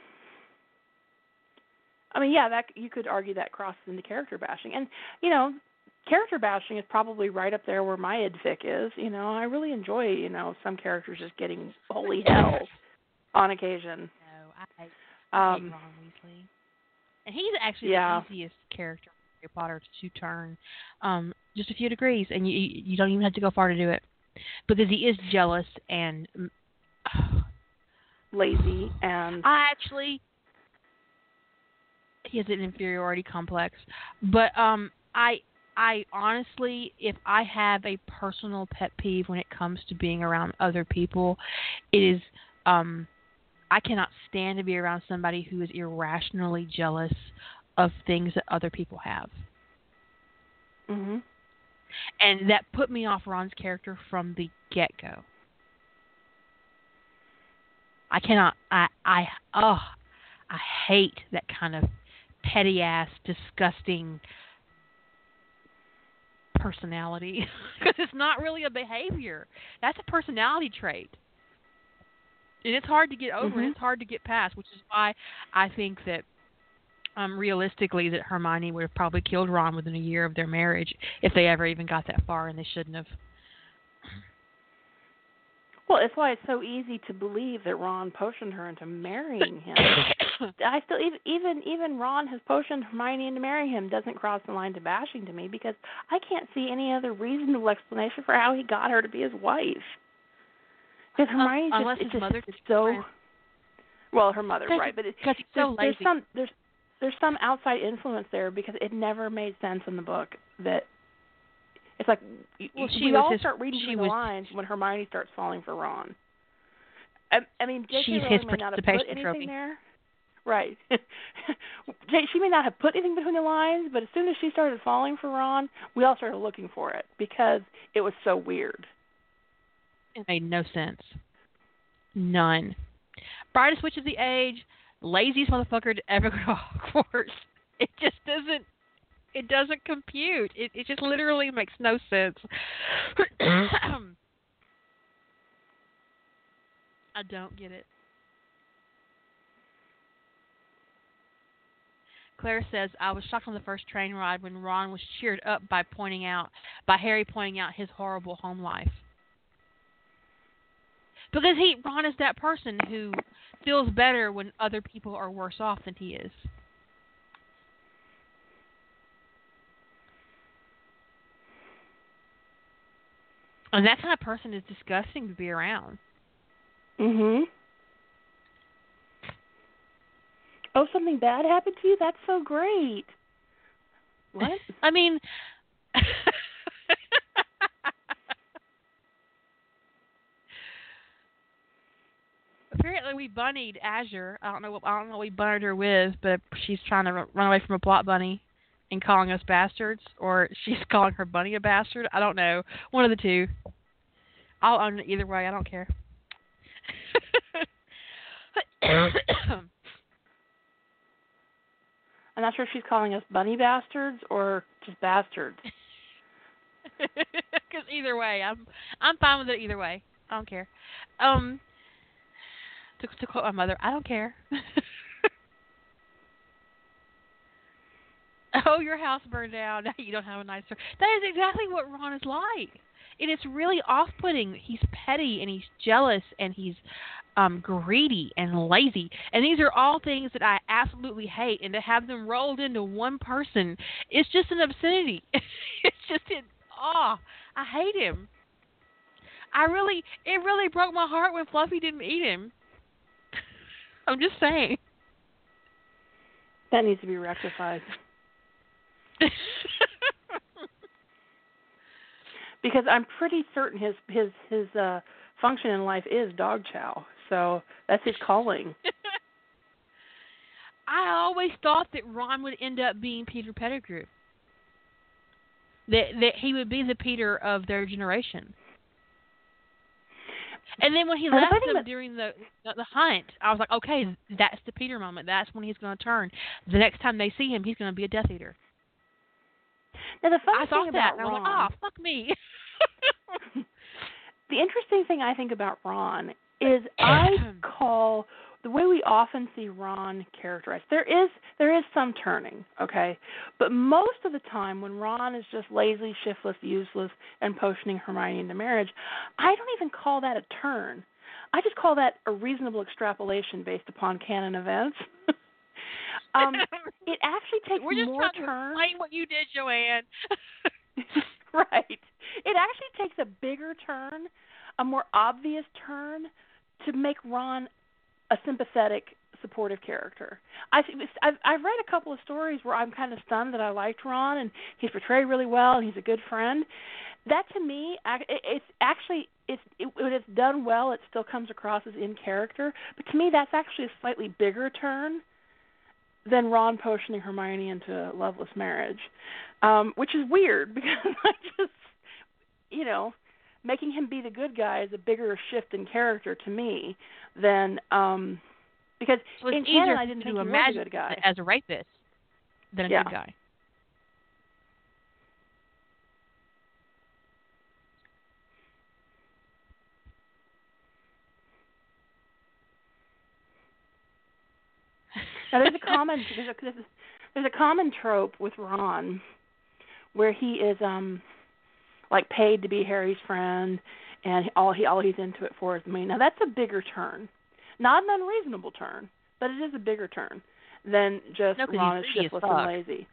yeah, that you could argue that crosses into character bashing. And, you know, character bashing is probably right up there where my idfic is. You know, I really enjoy, you know, some characters just getting holy hell on occasion. No, I hate Ron Weasley. And he's actually the easiest character in Harry Potter to turn just a few degrees, and you don't even have to go far to do it. Because he is jealous and lazy, and he has an inferiority complex. But I honestly, if I have a personal pet peeve when it comes to being around other people, it is I cannot stand to be around somebody who is irrationally jealous of things that other people have. Mm-hmm. And that put me off Ron's character from the get-go. I cannot, I hate that kind of petty-ass, disgusting personality. Because it's not really a behavior. That's a personality trait. And it's hard to get over, and it's hard to get past, which is why I think that realistically, that Hermione would have probably killed Ron within a year of their marriage if they ever even got that far, and they shouldn't have. Well, it's why it's so easy to believe that Ron potioned her into marrying him. I still, even Ron has potioned Hermione into marrying him doesn't cross the line to bashing to me, because I can't see any other reasonable explanation for how he got her to be his wife. Because Hermione's her mother, right? But it's so lazy. There's some outside influence there, because it never made sense in the book that it's like we all start reading between the lines when Hermione starts falling for Ron. I mean, J.K. Rowling may not have put anything there. Right. She may not have put anything between the lines, but as soon as she started falling for Ron, we all started looking for it because it was so weird. It made no sense. None. Brightest witch of the age. Laziest motherfucker to ever go to Hogwarts. It just doesn't. It doesn't compute. It just literally makes no sense. I don't get it. Claire says, I was shocked on the first train ride when Ron was cheered up by Harry pointing out his horrible home life. Because Ron is that person who feels better when other people are worse off than he is. And that kind of person is disgusting to be around. Mm-hmm. Oh, something bad happened to you? That's so great. What? I mean... Apparently we bunnied Azure. I don't know what we bunnied her with, but she's trying to run away from a plot bunny and calling us bastards, or she's calling her bunny a bastard. I don't know. One of the two. I'll own it either way. I don't care. I'm not sure if she's calling us bunny bastards or just bastards. Because either way, I'm fine with it either way. I don't care. To quote my mother, I don't care. Oh, your house burned down. Now you don't have a nicer. That is exactly what Ron is like. And it's really off-putting. He's petty, and he's jealous, and he's greedy and lazy. And these are all things that I absolutely hate. And to have them rolled into one person, it's just an obscenity. I hate him. It really broke my heart when Fluffy didn't eat him. I'm just saying. That needs to be rectified. because I'm pretty certain his function in life is dog chow. So that's his calling. I always thought that Ron would end up being Peter Pettigrew. That he would be the Peter of their generation. And then when he left them during the hunt, I was like, okay, that's the Peter moment. That's when he's going to turn. The next time they see him, he's going to be a Death Eater. Now, the funny thing about Ron, I was like, oh, fuck me. The interesting thing I think about Ron is I call the way we often see Ron characterized. There is some turning, okay? But most of the time when Ron is just lazy, shiftless, useless, and potioning Hermione into marriage, I don't even call that a turn. I just call that a reasonable extrapolation based upon canon events. It actually takes more turns. We're just trying to explain what you did, Joanne. Right. It actually takes a bigger turn, a more obvious turn, to make Ron a sympathetic, supportive character. I've read a couple of stories where I'm kind of stunned that I liked Ron, and he's portrayed really well, and he's a good friend. That, to me, when it's done well, it still comes across as in character. But to me, that's actually a slightly bigger turn than Ron potioning Hermione into a loveless marriage, which is weird because I just, making him be the good guy is a bigger shift in character to me than because in canon I didn't think him as a good guy as a rapist than a good guy. Now there's a common there's a common trope with Ron where he is like paid to be Harry's friend, and all he's into it for is money. Now that's a bigger turn, not an unreasonable turn, but it is a bigger turn than just Ron is shiftless and lazy.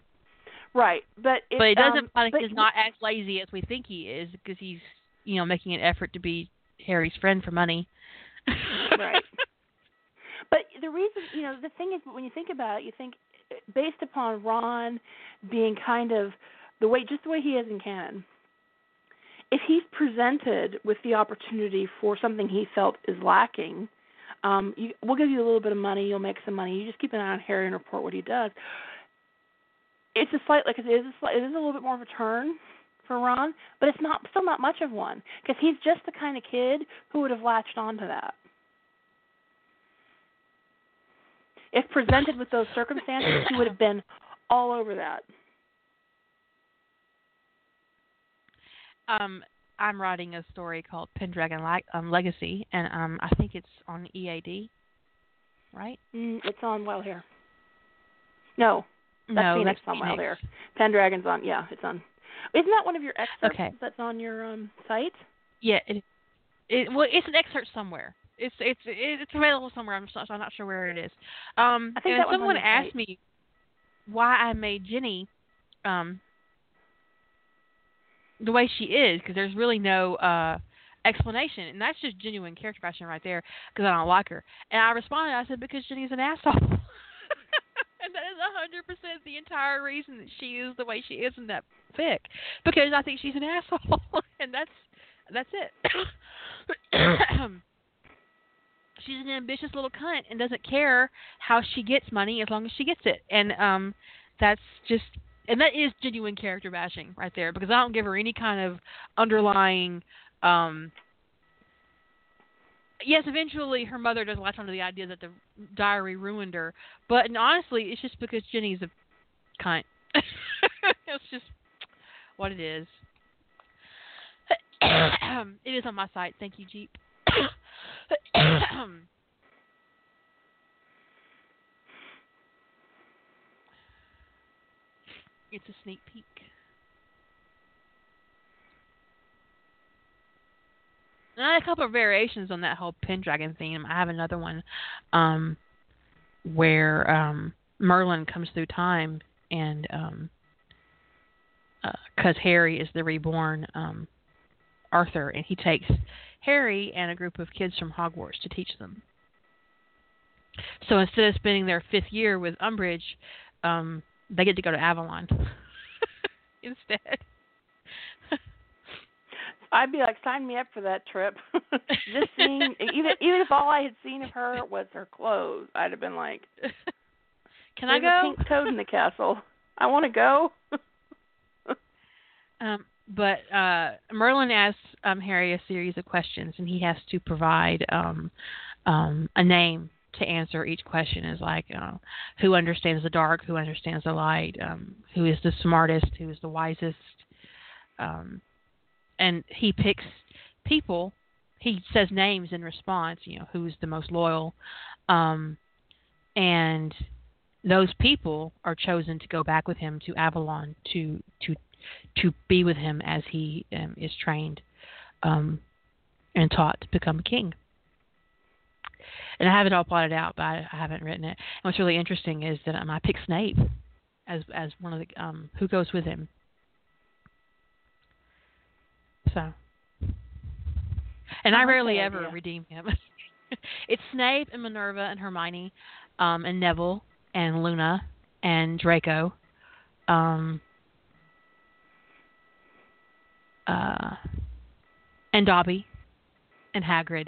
Right, but it doesn't. He's not as lazy as we think he is because he's making an effort to be Harry's friend for money. Right. But the reason, the thing is, when you think about it, you think based upon Ron being kind of the way he is in canon. If he's presented with the opportunity for something he felt is lacking, we'll give you a little bit of money, you'll make some money, you just keep an eye on Harry and report what he does. It's a slight, it is a little bit more of a turn for Ron, but it's still not much of one because he's just the kind of kid who would have latched onto that. If presented with those circumstances, he would have been all over that. I'm writing a story called Pendragon Legacy, and I think it's on EAD, right? It's on Wild Hair. No, Phoenix, that's on Wild Hair. Pendragon's on, it's on. Isn't that one of your excerpts that's on your site? Yeah, it's an excerpt somewhere. It's available somewhere. I'm not sure where it is. I think that someone asked me why I made Jenny the way she is, because there's really no explanation, and that's just genuine character fashion right there, because I don't like her. And I responded, I said, because Jenny's an asshole. And that is 100% the entire reason that she is the way she is in that fic, because I think she's an asshole. And that's it. She's an ambitious little cunt and doesn't care how she gets money as long as she gets it. And that's just... And that is genuine character bashing right there, because I don't give her any kind of underlying... Yes, eventually her mother does latch onto the idea that the diary ruined her, but honestly, it's just because Jenny's a cunt. It's just what it is. It is on my site. Thank you, Jeep. It's a sneak peek. And I had a couple of variations on that whole Pendragon theme. I have another one where Merlin comes through time and because Harry is the reborn Arthur, and he takes Harry and a group of kids from Hogwarts to teach them. So instead of spending their fifth year with Umbridge, they get to go to Avalon instead. I'd be like, sign me up for that trip. Just seeing, even if all I had seen of her was her clothes, I'd have been like, "Can I go?" A pink toad in the castle. I want to go. But Merlin asks Harry a series of questions, and he has to provide a name to answer each question. Is like, who understands the dark? Who understands the light? Who is the smartest? Who is the wisest? And he picks people. He says names in response, who's the most loyal. And those people are chosen to go back with him to Avalon to be with him as he is trained and taught to become a king. And I have it all plotted out, but I haven't written it. And what's really interesting is that I picked Snape as one of the who goes with him. So, and I rarely ever redeem him. It's Snape and Minerva and Hermione, and Neville and Luna and Draco. And Dobby and Hagrid.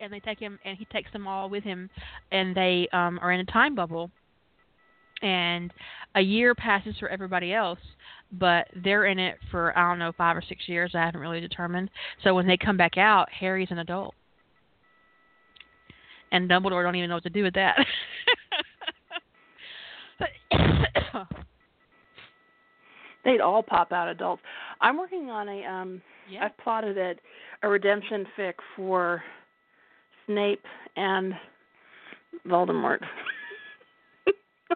And they take him, and he takes them all with him, and they are in a time bubble. And a year passes for everybody else, but they're in it for, 5 or 6 years. I haven't really determined. So when they come back out, Harry's an adult. And Dumbledore don't even know what to do with that. They'd all pop out adults. I'm working on I've plotted a redemption fic for Snape and Voldemort.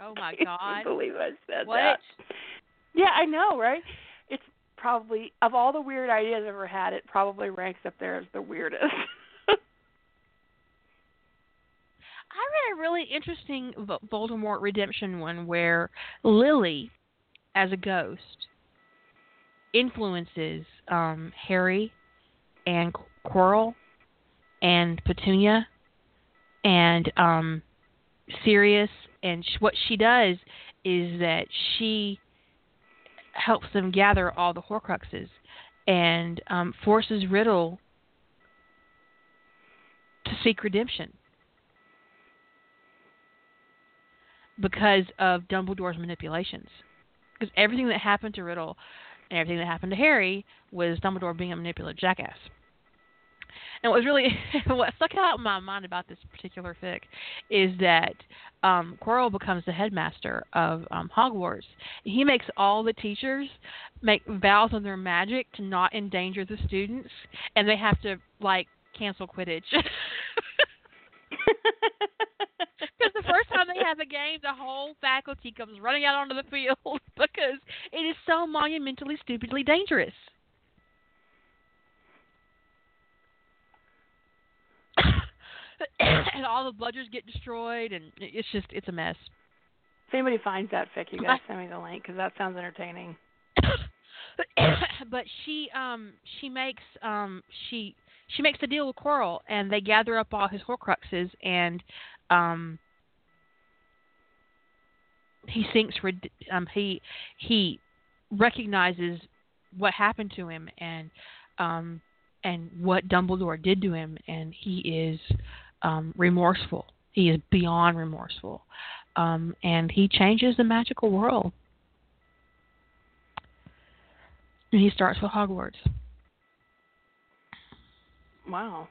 Oh, my God. I can't believe I said that. Yeah, I know, right? It's probably, of all the weird ideas I've ever had, it probably ranks up there as the weirdest. I read a really interesting Voldemort redemption one where Lily, as a ghost, influences Harry and Quirrell and Petunia and Sirius. And what she does is that she helps them gather all the Horcruxes and forces Riddle to seek redemption because of Dumbledore's manipulations. Because everything that happened to Riddle and everything that happened to Harry was Dumbledore being a manipulative jackass. And what stuck out in my mind about this particular fic is that Quirrell becomes the headmaster of Hogwarts. He makes all the teachers make vows on their magic to not endanger the students, and they have to, cancel Quidditch. Because the first time they have a game, the whole faculty comes running out onto the field because it is so monumentally, stupidly dangerous. And all the bludgers get destroyed, and it's a mess. If anybody finds that fic, you guys send me the link, because that sounds entertaining. But she makes a deal with Quirrell, and they gather up all his Horcruxes, and he thinks he recognizes what happened to him, and what Dumbledore did to him, and he is remorseful. He is beyond remorseful. And he changes the magical world. And he starts with Hogwarts. Wow.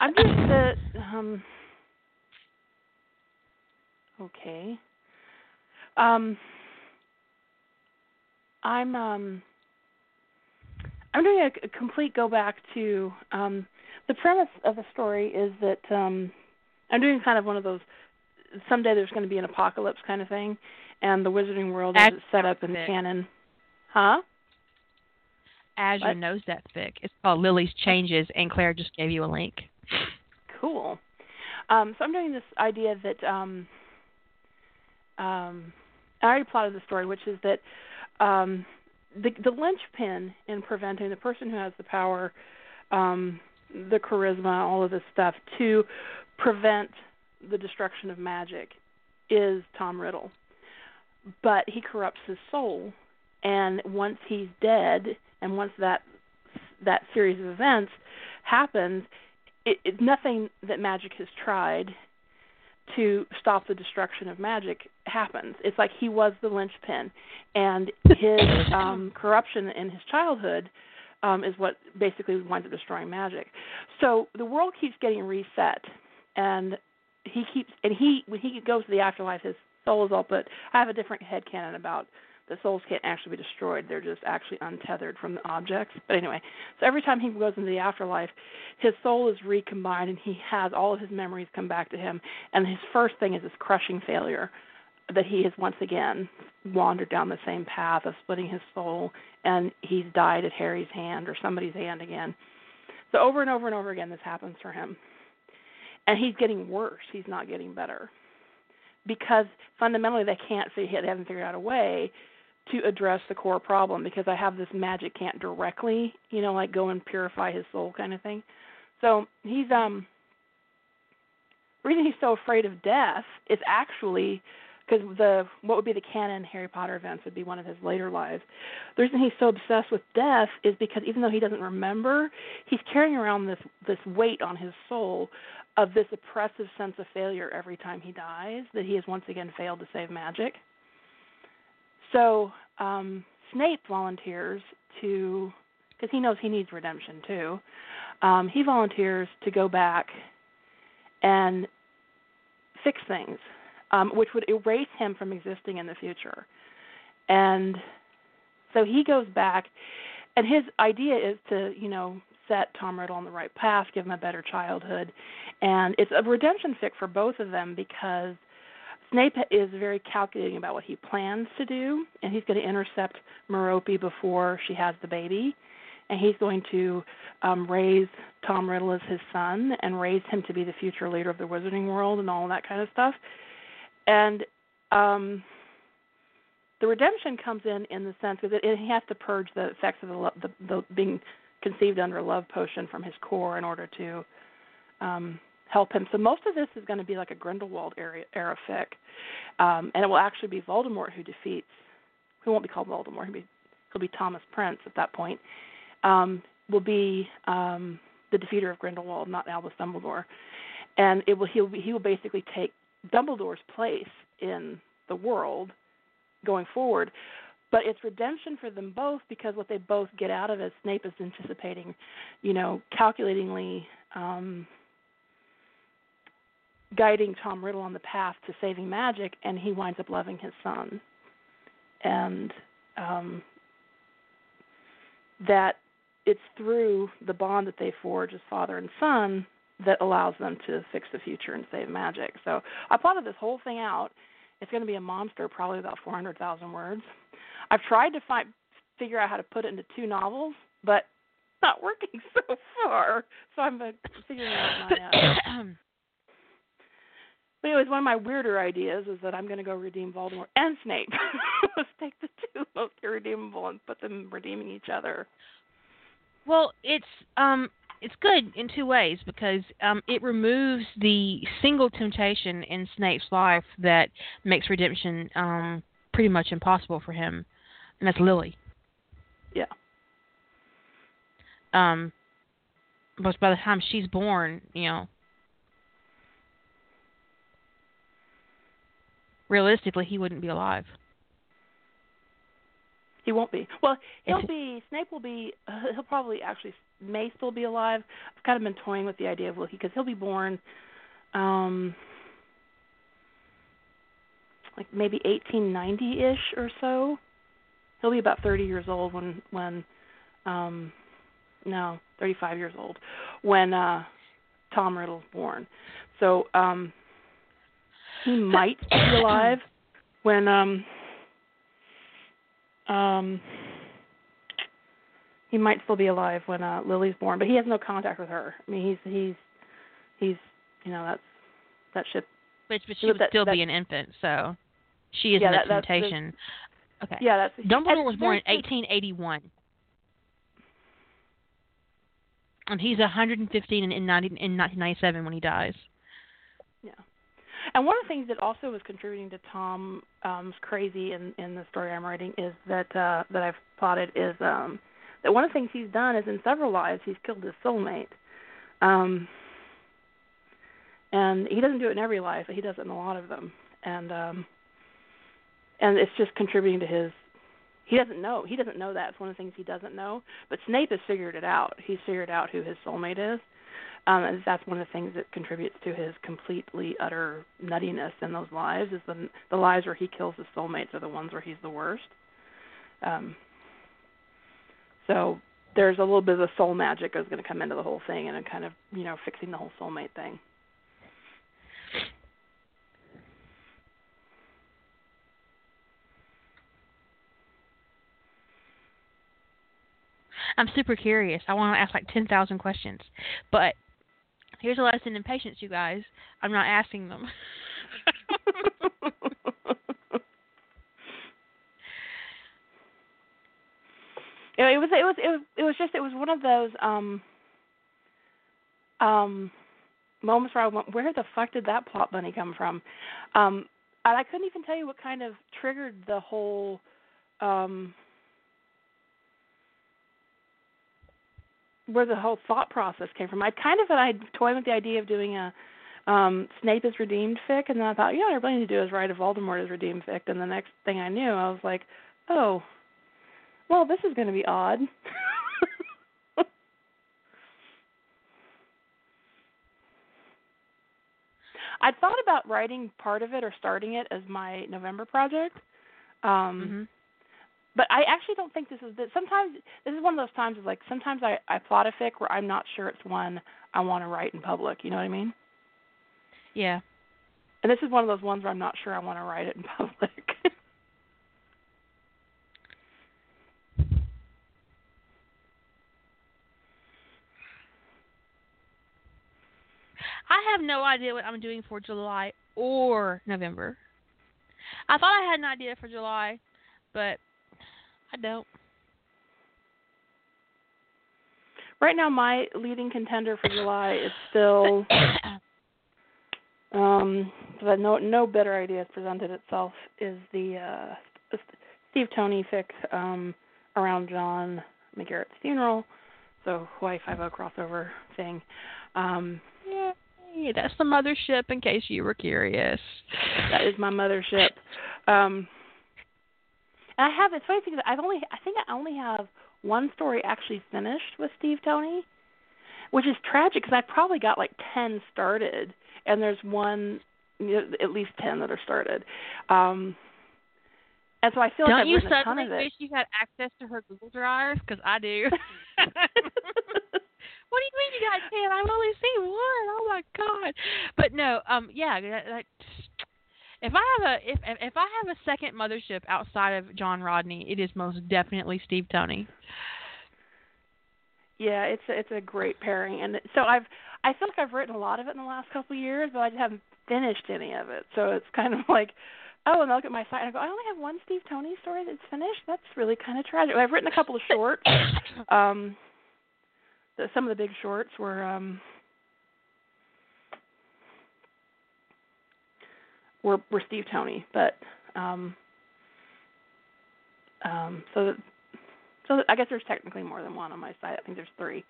I'm just... okay. I'm doing a complete go back to... the premise of the story is that I'm doing kind of one of those someday there's going to be an apocalypse kind of thing, and the Wizarding World is set up in canon. Huh? Azure knows that fic. It's called Lily's Changes, and Claire just gave you a link. Cool. So I'm doing this idea that I already plotted the story, which is that the linchpin in preventing the person who has the power, the charisma, all of this stuff, to prevent the destruction of magic is Tom Riddle. But he corrupts his soul, and once he's dead, and once that series of events happens, it's nothing that magic has tried to stop the destruction of magic happens. It's like he was the linchpin, and his corruption in his childhood is what basically winds up destroying magic. So the world keeps getting reset, and when he goes to the afterlife, his soul is all put. I have a different headcanon about the souls can't actually be destroyed. They're just actually untethered from the objects. But anyway, so every time he goes into the afterlife, his soul is recombined, and he has all of his memories come back to him. And his first thing is this crushing failure that he has once again wandered down the same path of splitting his soul, and he's died at Harry's hand or somebody's hand again. So over and over and over again, this happens for him. And he's getting worse. He's not getting better. Because fundamentally they haven't figured out a way to address the core problem, because I have this magic can't directly, like go and purify his soul kind of thing. So he's the reason he's so afraid of death is actually because what would be the canon Harry Potter events would be one of his later lives. The reason he's so obsessed with death is because even though he doesn't remember, he's carrying around this weight on his soul of this oppressive sense of failure every time he dies, that he has once again failed to save magic. So Snape volunteers because he knows he needs redemption too, he volunteers to go back and fix things, which would erase him from existing in the future. And so he goes back, and his idea is to, set Tom Riddle on the right path, give him a better childhood. And it's a redemption fic for both of them because Snape is very calculating about what he plans to do, and he's going to intercept Merope before she has the baby, and he's going to raise Tom Riddle as his son and raise him to be the future leader of the Wizarding World and all that kind of stuff. And the redemption comes in the sense that he has to purge the effects of the being conceived under a love potion from his core in order to help him. So most of this is going to be like a Grindelwald era fic, and it will actually be Voldemort who defeats. He won't be called Voldemort. He'll be Thomas Prince at that point. Will be the defeater of Grindelwald, not Albus Dumbledore, and he will basically take Dumbledore's place in the world going forward. But it's redemption for them both because what they both get out of is Snape is anticipating, calculatingly. Guiding Tom Riddle on the path to saving magic, and he winds up loving his son. And that it's through the bond that they forge as father and son that allows them to fix the future and save magic. So I plotted this whole thing out. It's going to be a monster, probably about 400,000 words. I've tried to figure out how to put it into two novels, but it's not working so far. So I'm figuring out my But anyways, one of my weirder ideas is that I'm going to go redeem Voldemort and Snape. Let's take the two most irredeemable and put them redeeming each other. Well, it's good in two ways because it removes the single temptation in Snape's life that makes redemption pretty much impossible for him, and that's Lily. Yeah. But by the time she's born, realistically, he wouldn't be alive. He won't be. Well, Snape will be, he'll probably actually may still be alive. I've kind of been toying with the idea of Lily because he'll be born like maybe 1890-ish or so. He'll be about 30 years old when 35 years old when Tom Riddle's born. So, he might be alive when he might still be alive when Lily's born, but he has no contact with her. I mean, he's that ship. But she would still be an infant, so she is a temptation. Okay. Yeah, that's Dumbledore was born in 1881, and he's 115 in 1997 when he dies. Yeah. And one of the things that also was contributing to Tom's crazy in the story I'm writing is that I've plotted is that one of the things he's done is in several lives he's killed his soulmate. And he doesn't do it in every life, but he does it in a lot of them. And it's just contributing to his – he doesn't know. He doesn't know that. It's one of the things he doesn't know. But Snape has figured it out. He's figured out who his soulmate is. And that's one of the things that contributes to his completely utter nuttiness in those lives is the lives where he kills his soulmates are the ones where he's the worst. So there's a little bit of a soul magic that's going to come into the whole thing and kind of, you know, fixing the whole soulmate thing. I'm super curious. I want to ask like 10,000 questions. But here's a lesson in patience, you guys. I'm not asking them. It was one of those moments where I went, where the fuck did that plot bunny come from? And I couldn't even tell you what kind of triggered the whole where the whole thought process came from. I toyed with the idea of doing a Snape is redeemed fic, and then I thought, yeah, all I need to do is write a Voldemort is redeemed fic, and the next thing I knew, I was like, oh, well, this is going to be odd. I thought about writing part of it or starting it as my November project. But I actually don't think this is – sometimes – this is one of those times of like sometimes I plot a fic where I'm not sure it's one I want to write in public. You know what I mean? Yeah. And this is one of those ones where I'm not sure I want to write it in public. I have no idea what I'm doing for July or November. I thought I had an idea for July, but – I don't. Right now, my leading contender for July is still, but no better idea has presented itself, is the Steve Tony fic around John McGarrett's funeral, so Hawaii Five-0 crossover thing. Yay, that's the mothership, in case you were curious. That is my mothership. It's funny because I think I only have one story actually finished with Steve Tony, which is tragic because I probably got like 10 started, and there's one, at least 10 that are started. And so I feel like I've written a ton of it. Don't you suddenly wish you had access to her Google Drive? Because I do. What do you mean you got 10? I've only seen one. Oh my God. But no, If I have a second mothership outside of John Rodney, it is most definitely Steve Tony. Yeah, it's a great pairing, and so I feel like I've written a lot of it in the last couple of years, but I just haven't finished any of it. So it's kind of like, oh, and I look at my site and I go, I only have one Steve Tony story that's finished. That's really kind of tragic. I've written a couple of shorts. Some of the big shorts were Steve Tony, but so I guess there's technically more than one on my side. I think there's three.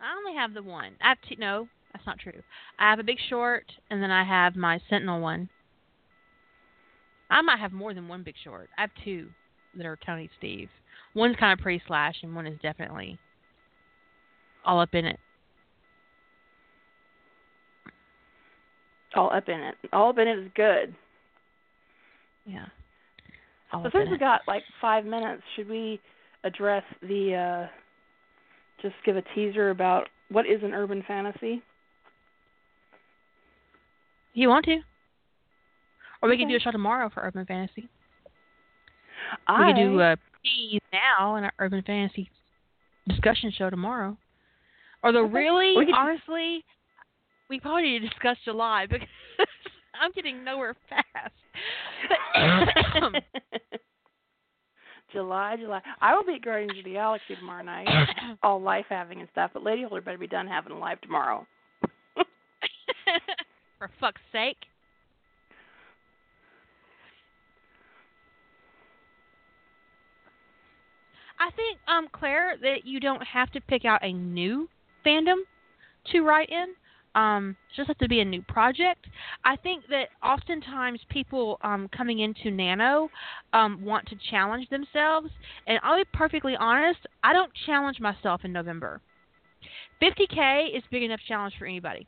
I only have the one. I have two. No, that's not true. I have a big short, and then I have my Sentinel one. I might have more than one big short. I have two that are Tony Steve. One's kind of pre-slash, and one is definitely all up in it. All up in it. All up in it is good. Yeah. So since we got like 5 minutes, should we address the just give a teaser about what is an urban fantasy? You want to? Or we could do a show tomorrow for urban fantasy. We could do a tease now in our urban fantasy discussion show tomorrow. Although really, honestly... We probably need to discuss July because I'm getting nowhere fast. July. I will be at Guardians of the Galaxy tomorrow night, all life having and stuff. But Lady Holder better be done having a life tomorrow. For fuck's sake. I think, Claire, that you don't have to pick out a new fandom to write in. It just has to be a new project. I think that oftentimes people coming into Nano want to challenge themselves. And I'll be perfectly honest, I don't challenge myself in November. 50K is big enough challenge for anybody.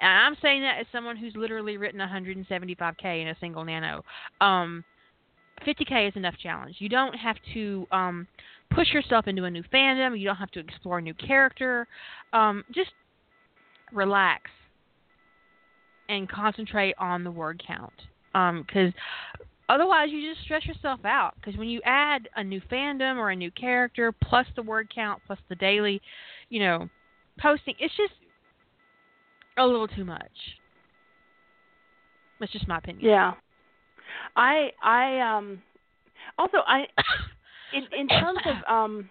And I'm saying that as someone who's literally written 175K in a single Nano. 50K is enough challenge. You don't have to push yourself into a new fandom. You don't have to explore a new character. Just relax and concentrate on the word count. Because otherwise you just stress yourself out. Because when you add a new fandom or a new character, plus the word count, plus the daily, you know, posting, it's just a little too much. That's just my opinion. Yeah. I also in terms of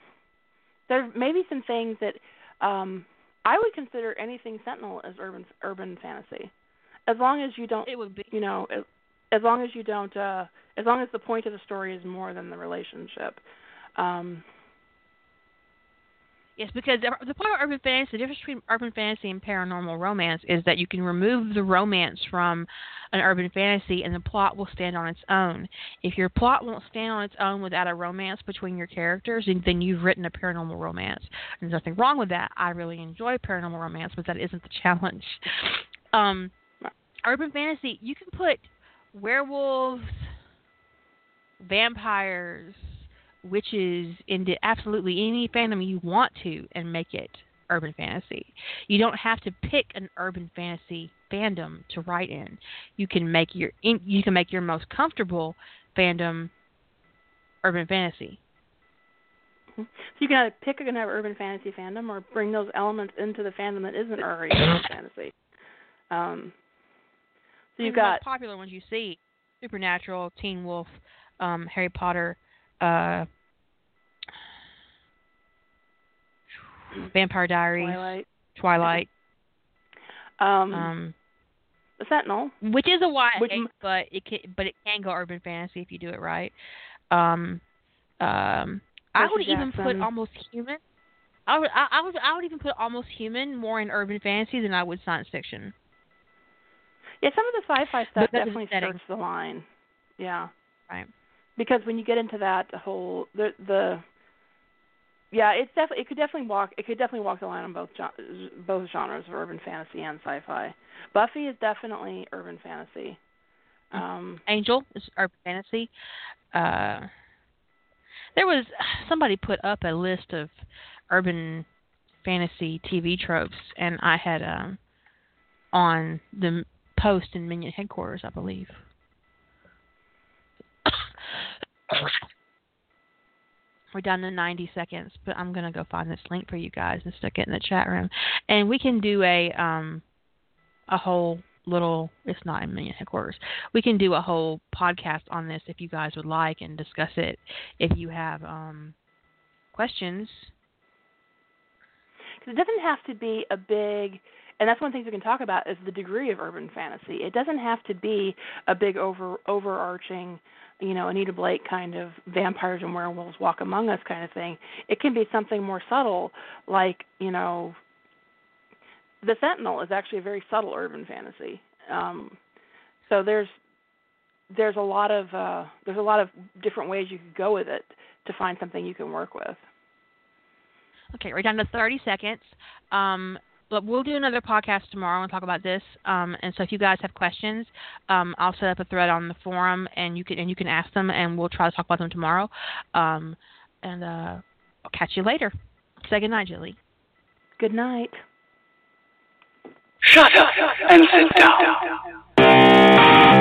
there may be some things that I would consider anything Sentinel as urban fantasy, as long as you don't as long as the point of the story is more than the relationship. Yes, because the point of urban fantasy, the difference between urban fantasy and paranormal romance is that you can remove the romance from an urban fantasy and the plot will stand on its own. If your plot won't stand on its own without a romance between your characters, then you've written a paranormal romance. And there's nothing wrong with that. I really enjoy paranormal romance, but that isn't the challenge. Urban fantasy, you can put werewolves, vampires, witches into absolutely any fandom you want to and make it urban fantasy. You don't have to pick an urban fantasy fandom to write in. You can make your most comfortable fandom urban fantasy. So you can either pick an urban fantasy fandom or bring those elements into the fandom that isn't already urban fantasy. So you've got popular ones you see: Supernatural, Teen Wolf, Harry Potter. Vampire Diaries, Twilight. The Sentinel, which is a YA, but it can go urban fantasy if you do it right. I would even put Almost Human. I would even put Almost Human more in urban fantasy than I would science fiction. Yeah, some of the sci-fi stuff definitely skirts the line. Yeah. Right. Because when you get into that whole it could definitely walk the line on both genres of urban fantasy and sci-fi. Buffy is definitely urban fantasy. Angel is urban fantasy. There was somebody put up a list of urban fantasy TV tropes, and I had on the post in Minion Headquarters, I believe. We're down to 90 seconds, but I'm going to go find this link for you guys and stick it in the chat room. And we can do a whole little, it's not in Minion Headquarters, we can do a whole podcast on this if you guys would like and discuss it if you have questions. Because it doesn't have to be a big, and that's one thing we can talk about is the degree of urban fantasy. It doesn't have to be a big overarching, you know, Anita Blake kind of vampires and werewolves walk among us kind of thing. It can be something more subtle, like, you know, the Sentinel is actually a very subtle urban fantasy. So there's a lot of different ways you could go with it to find something you can work with. Okay, we're down to 30 seconds. But we'll do another podcast tomorrow and talk about this. And so if you guys have questions, I'll set up a thread on the forum, and you can ask them, and we'll try to talk about them tomorrow. I'll catch you later. Say good night, Jilly. Good night. Shut up and sit down.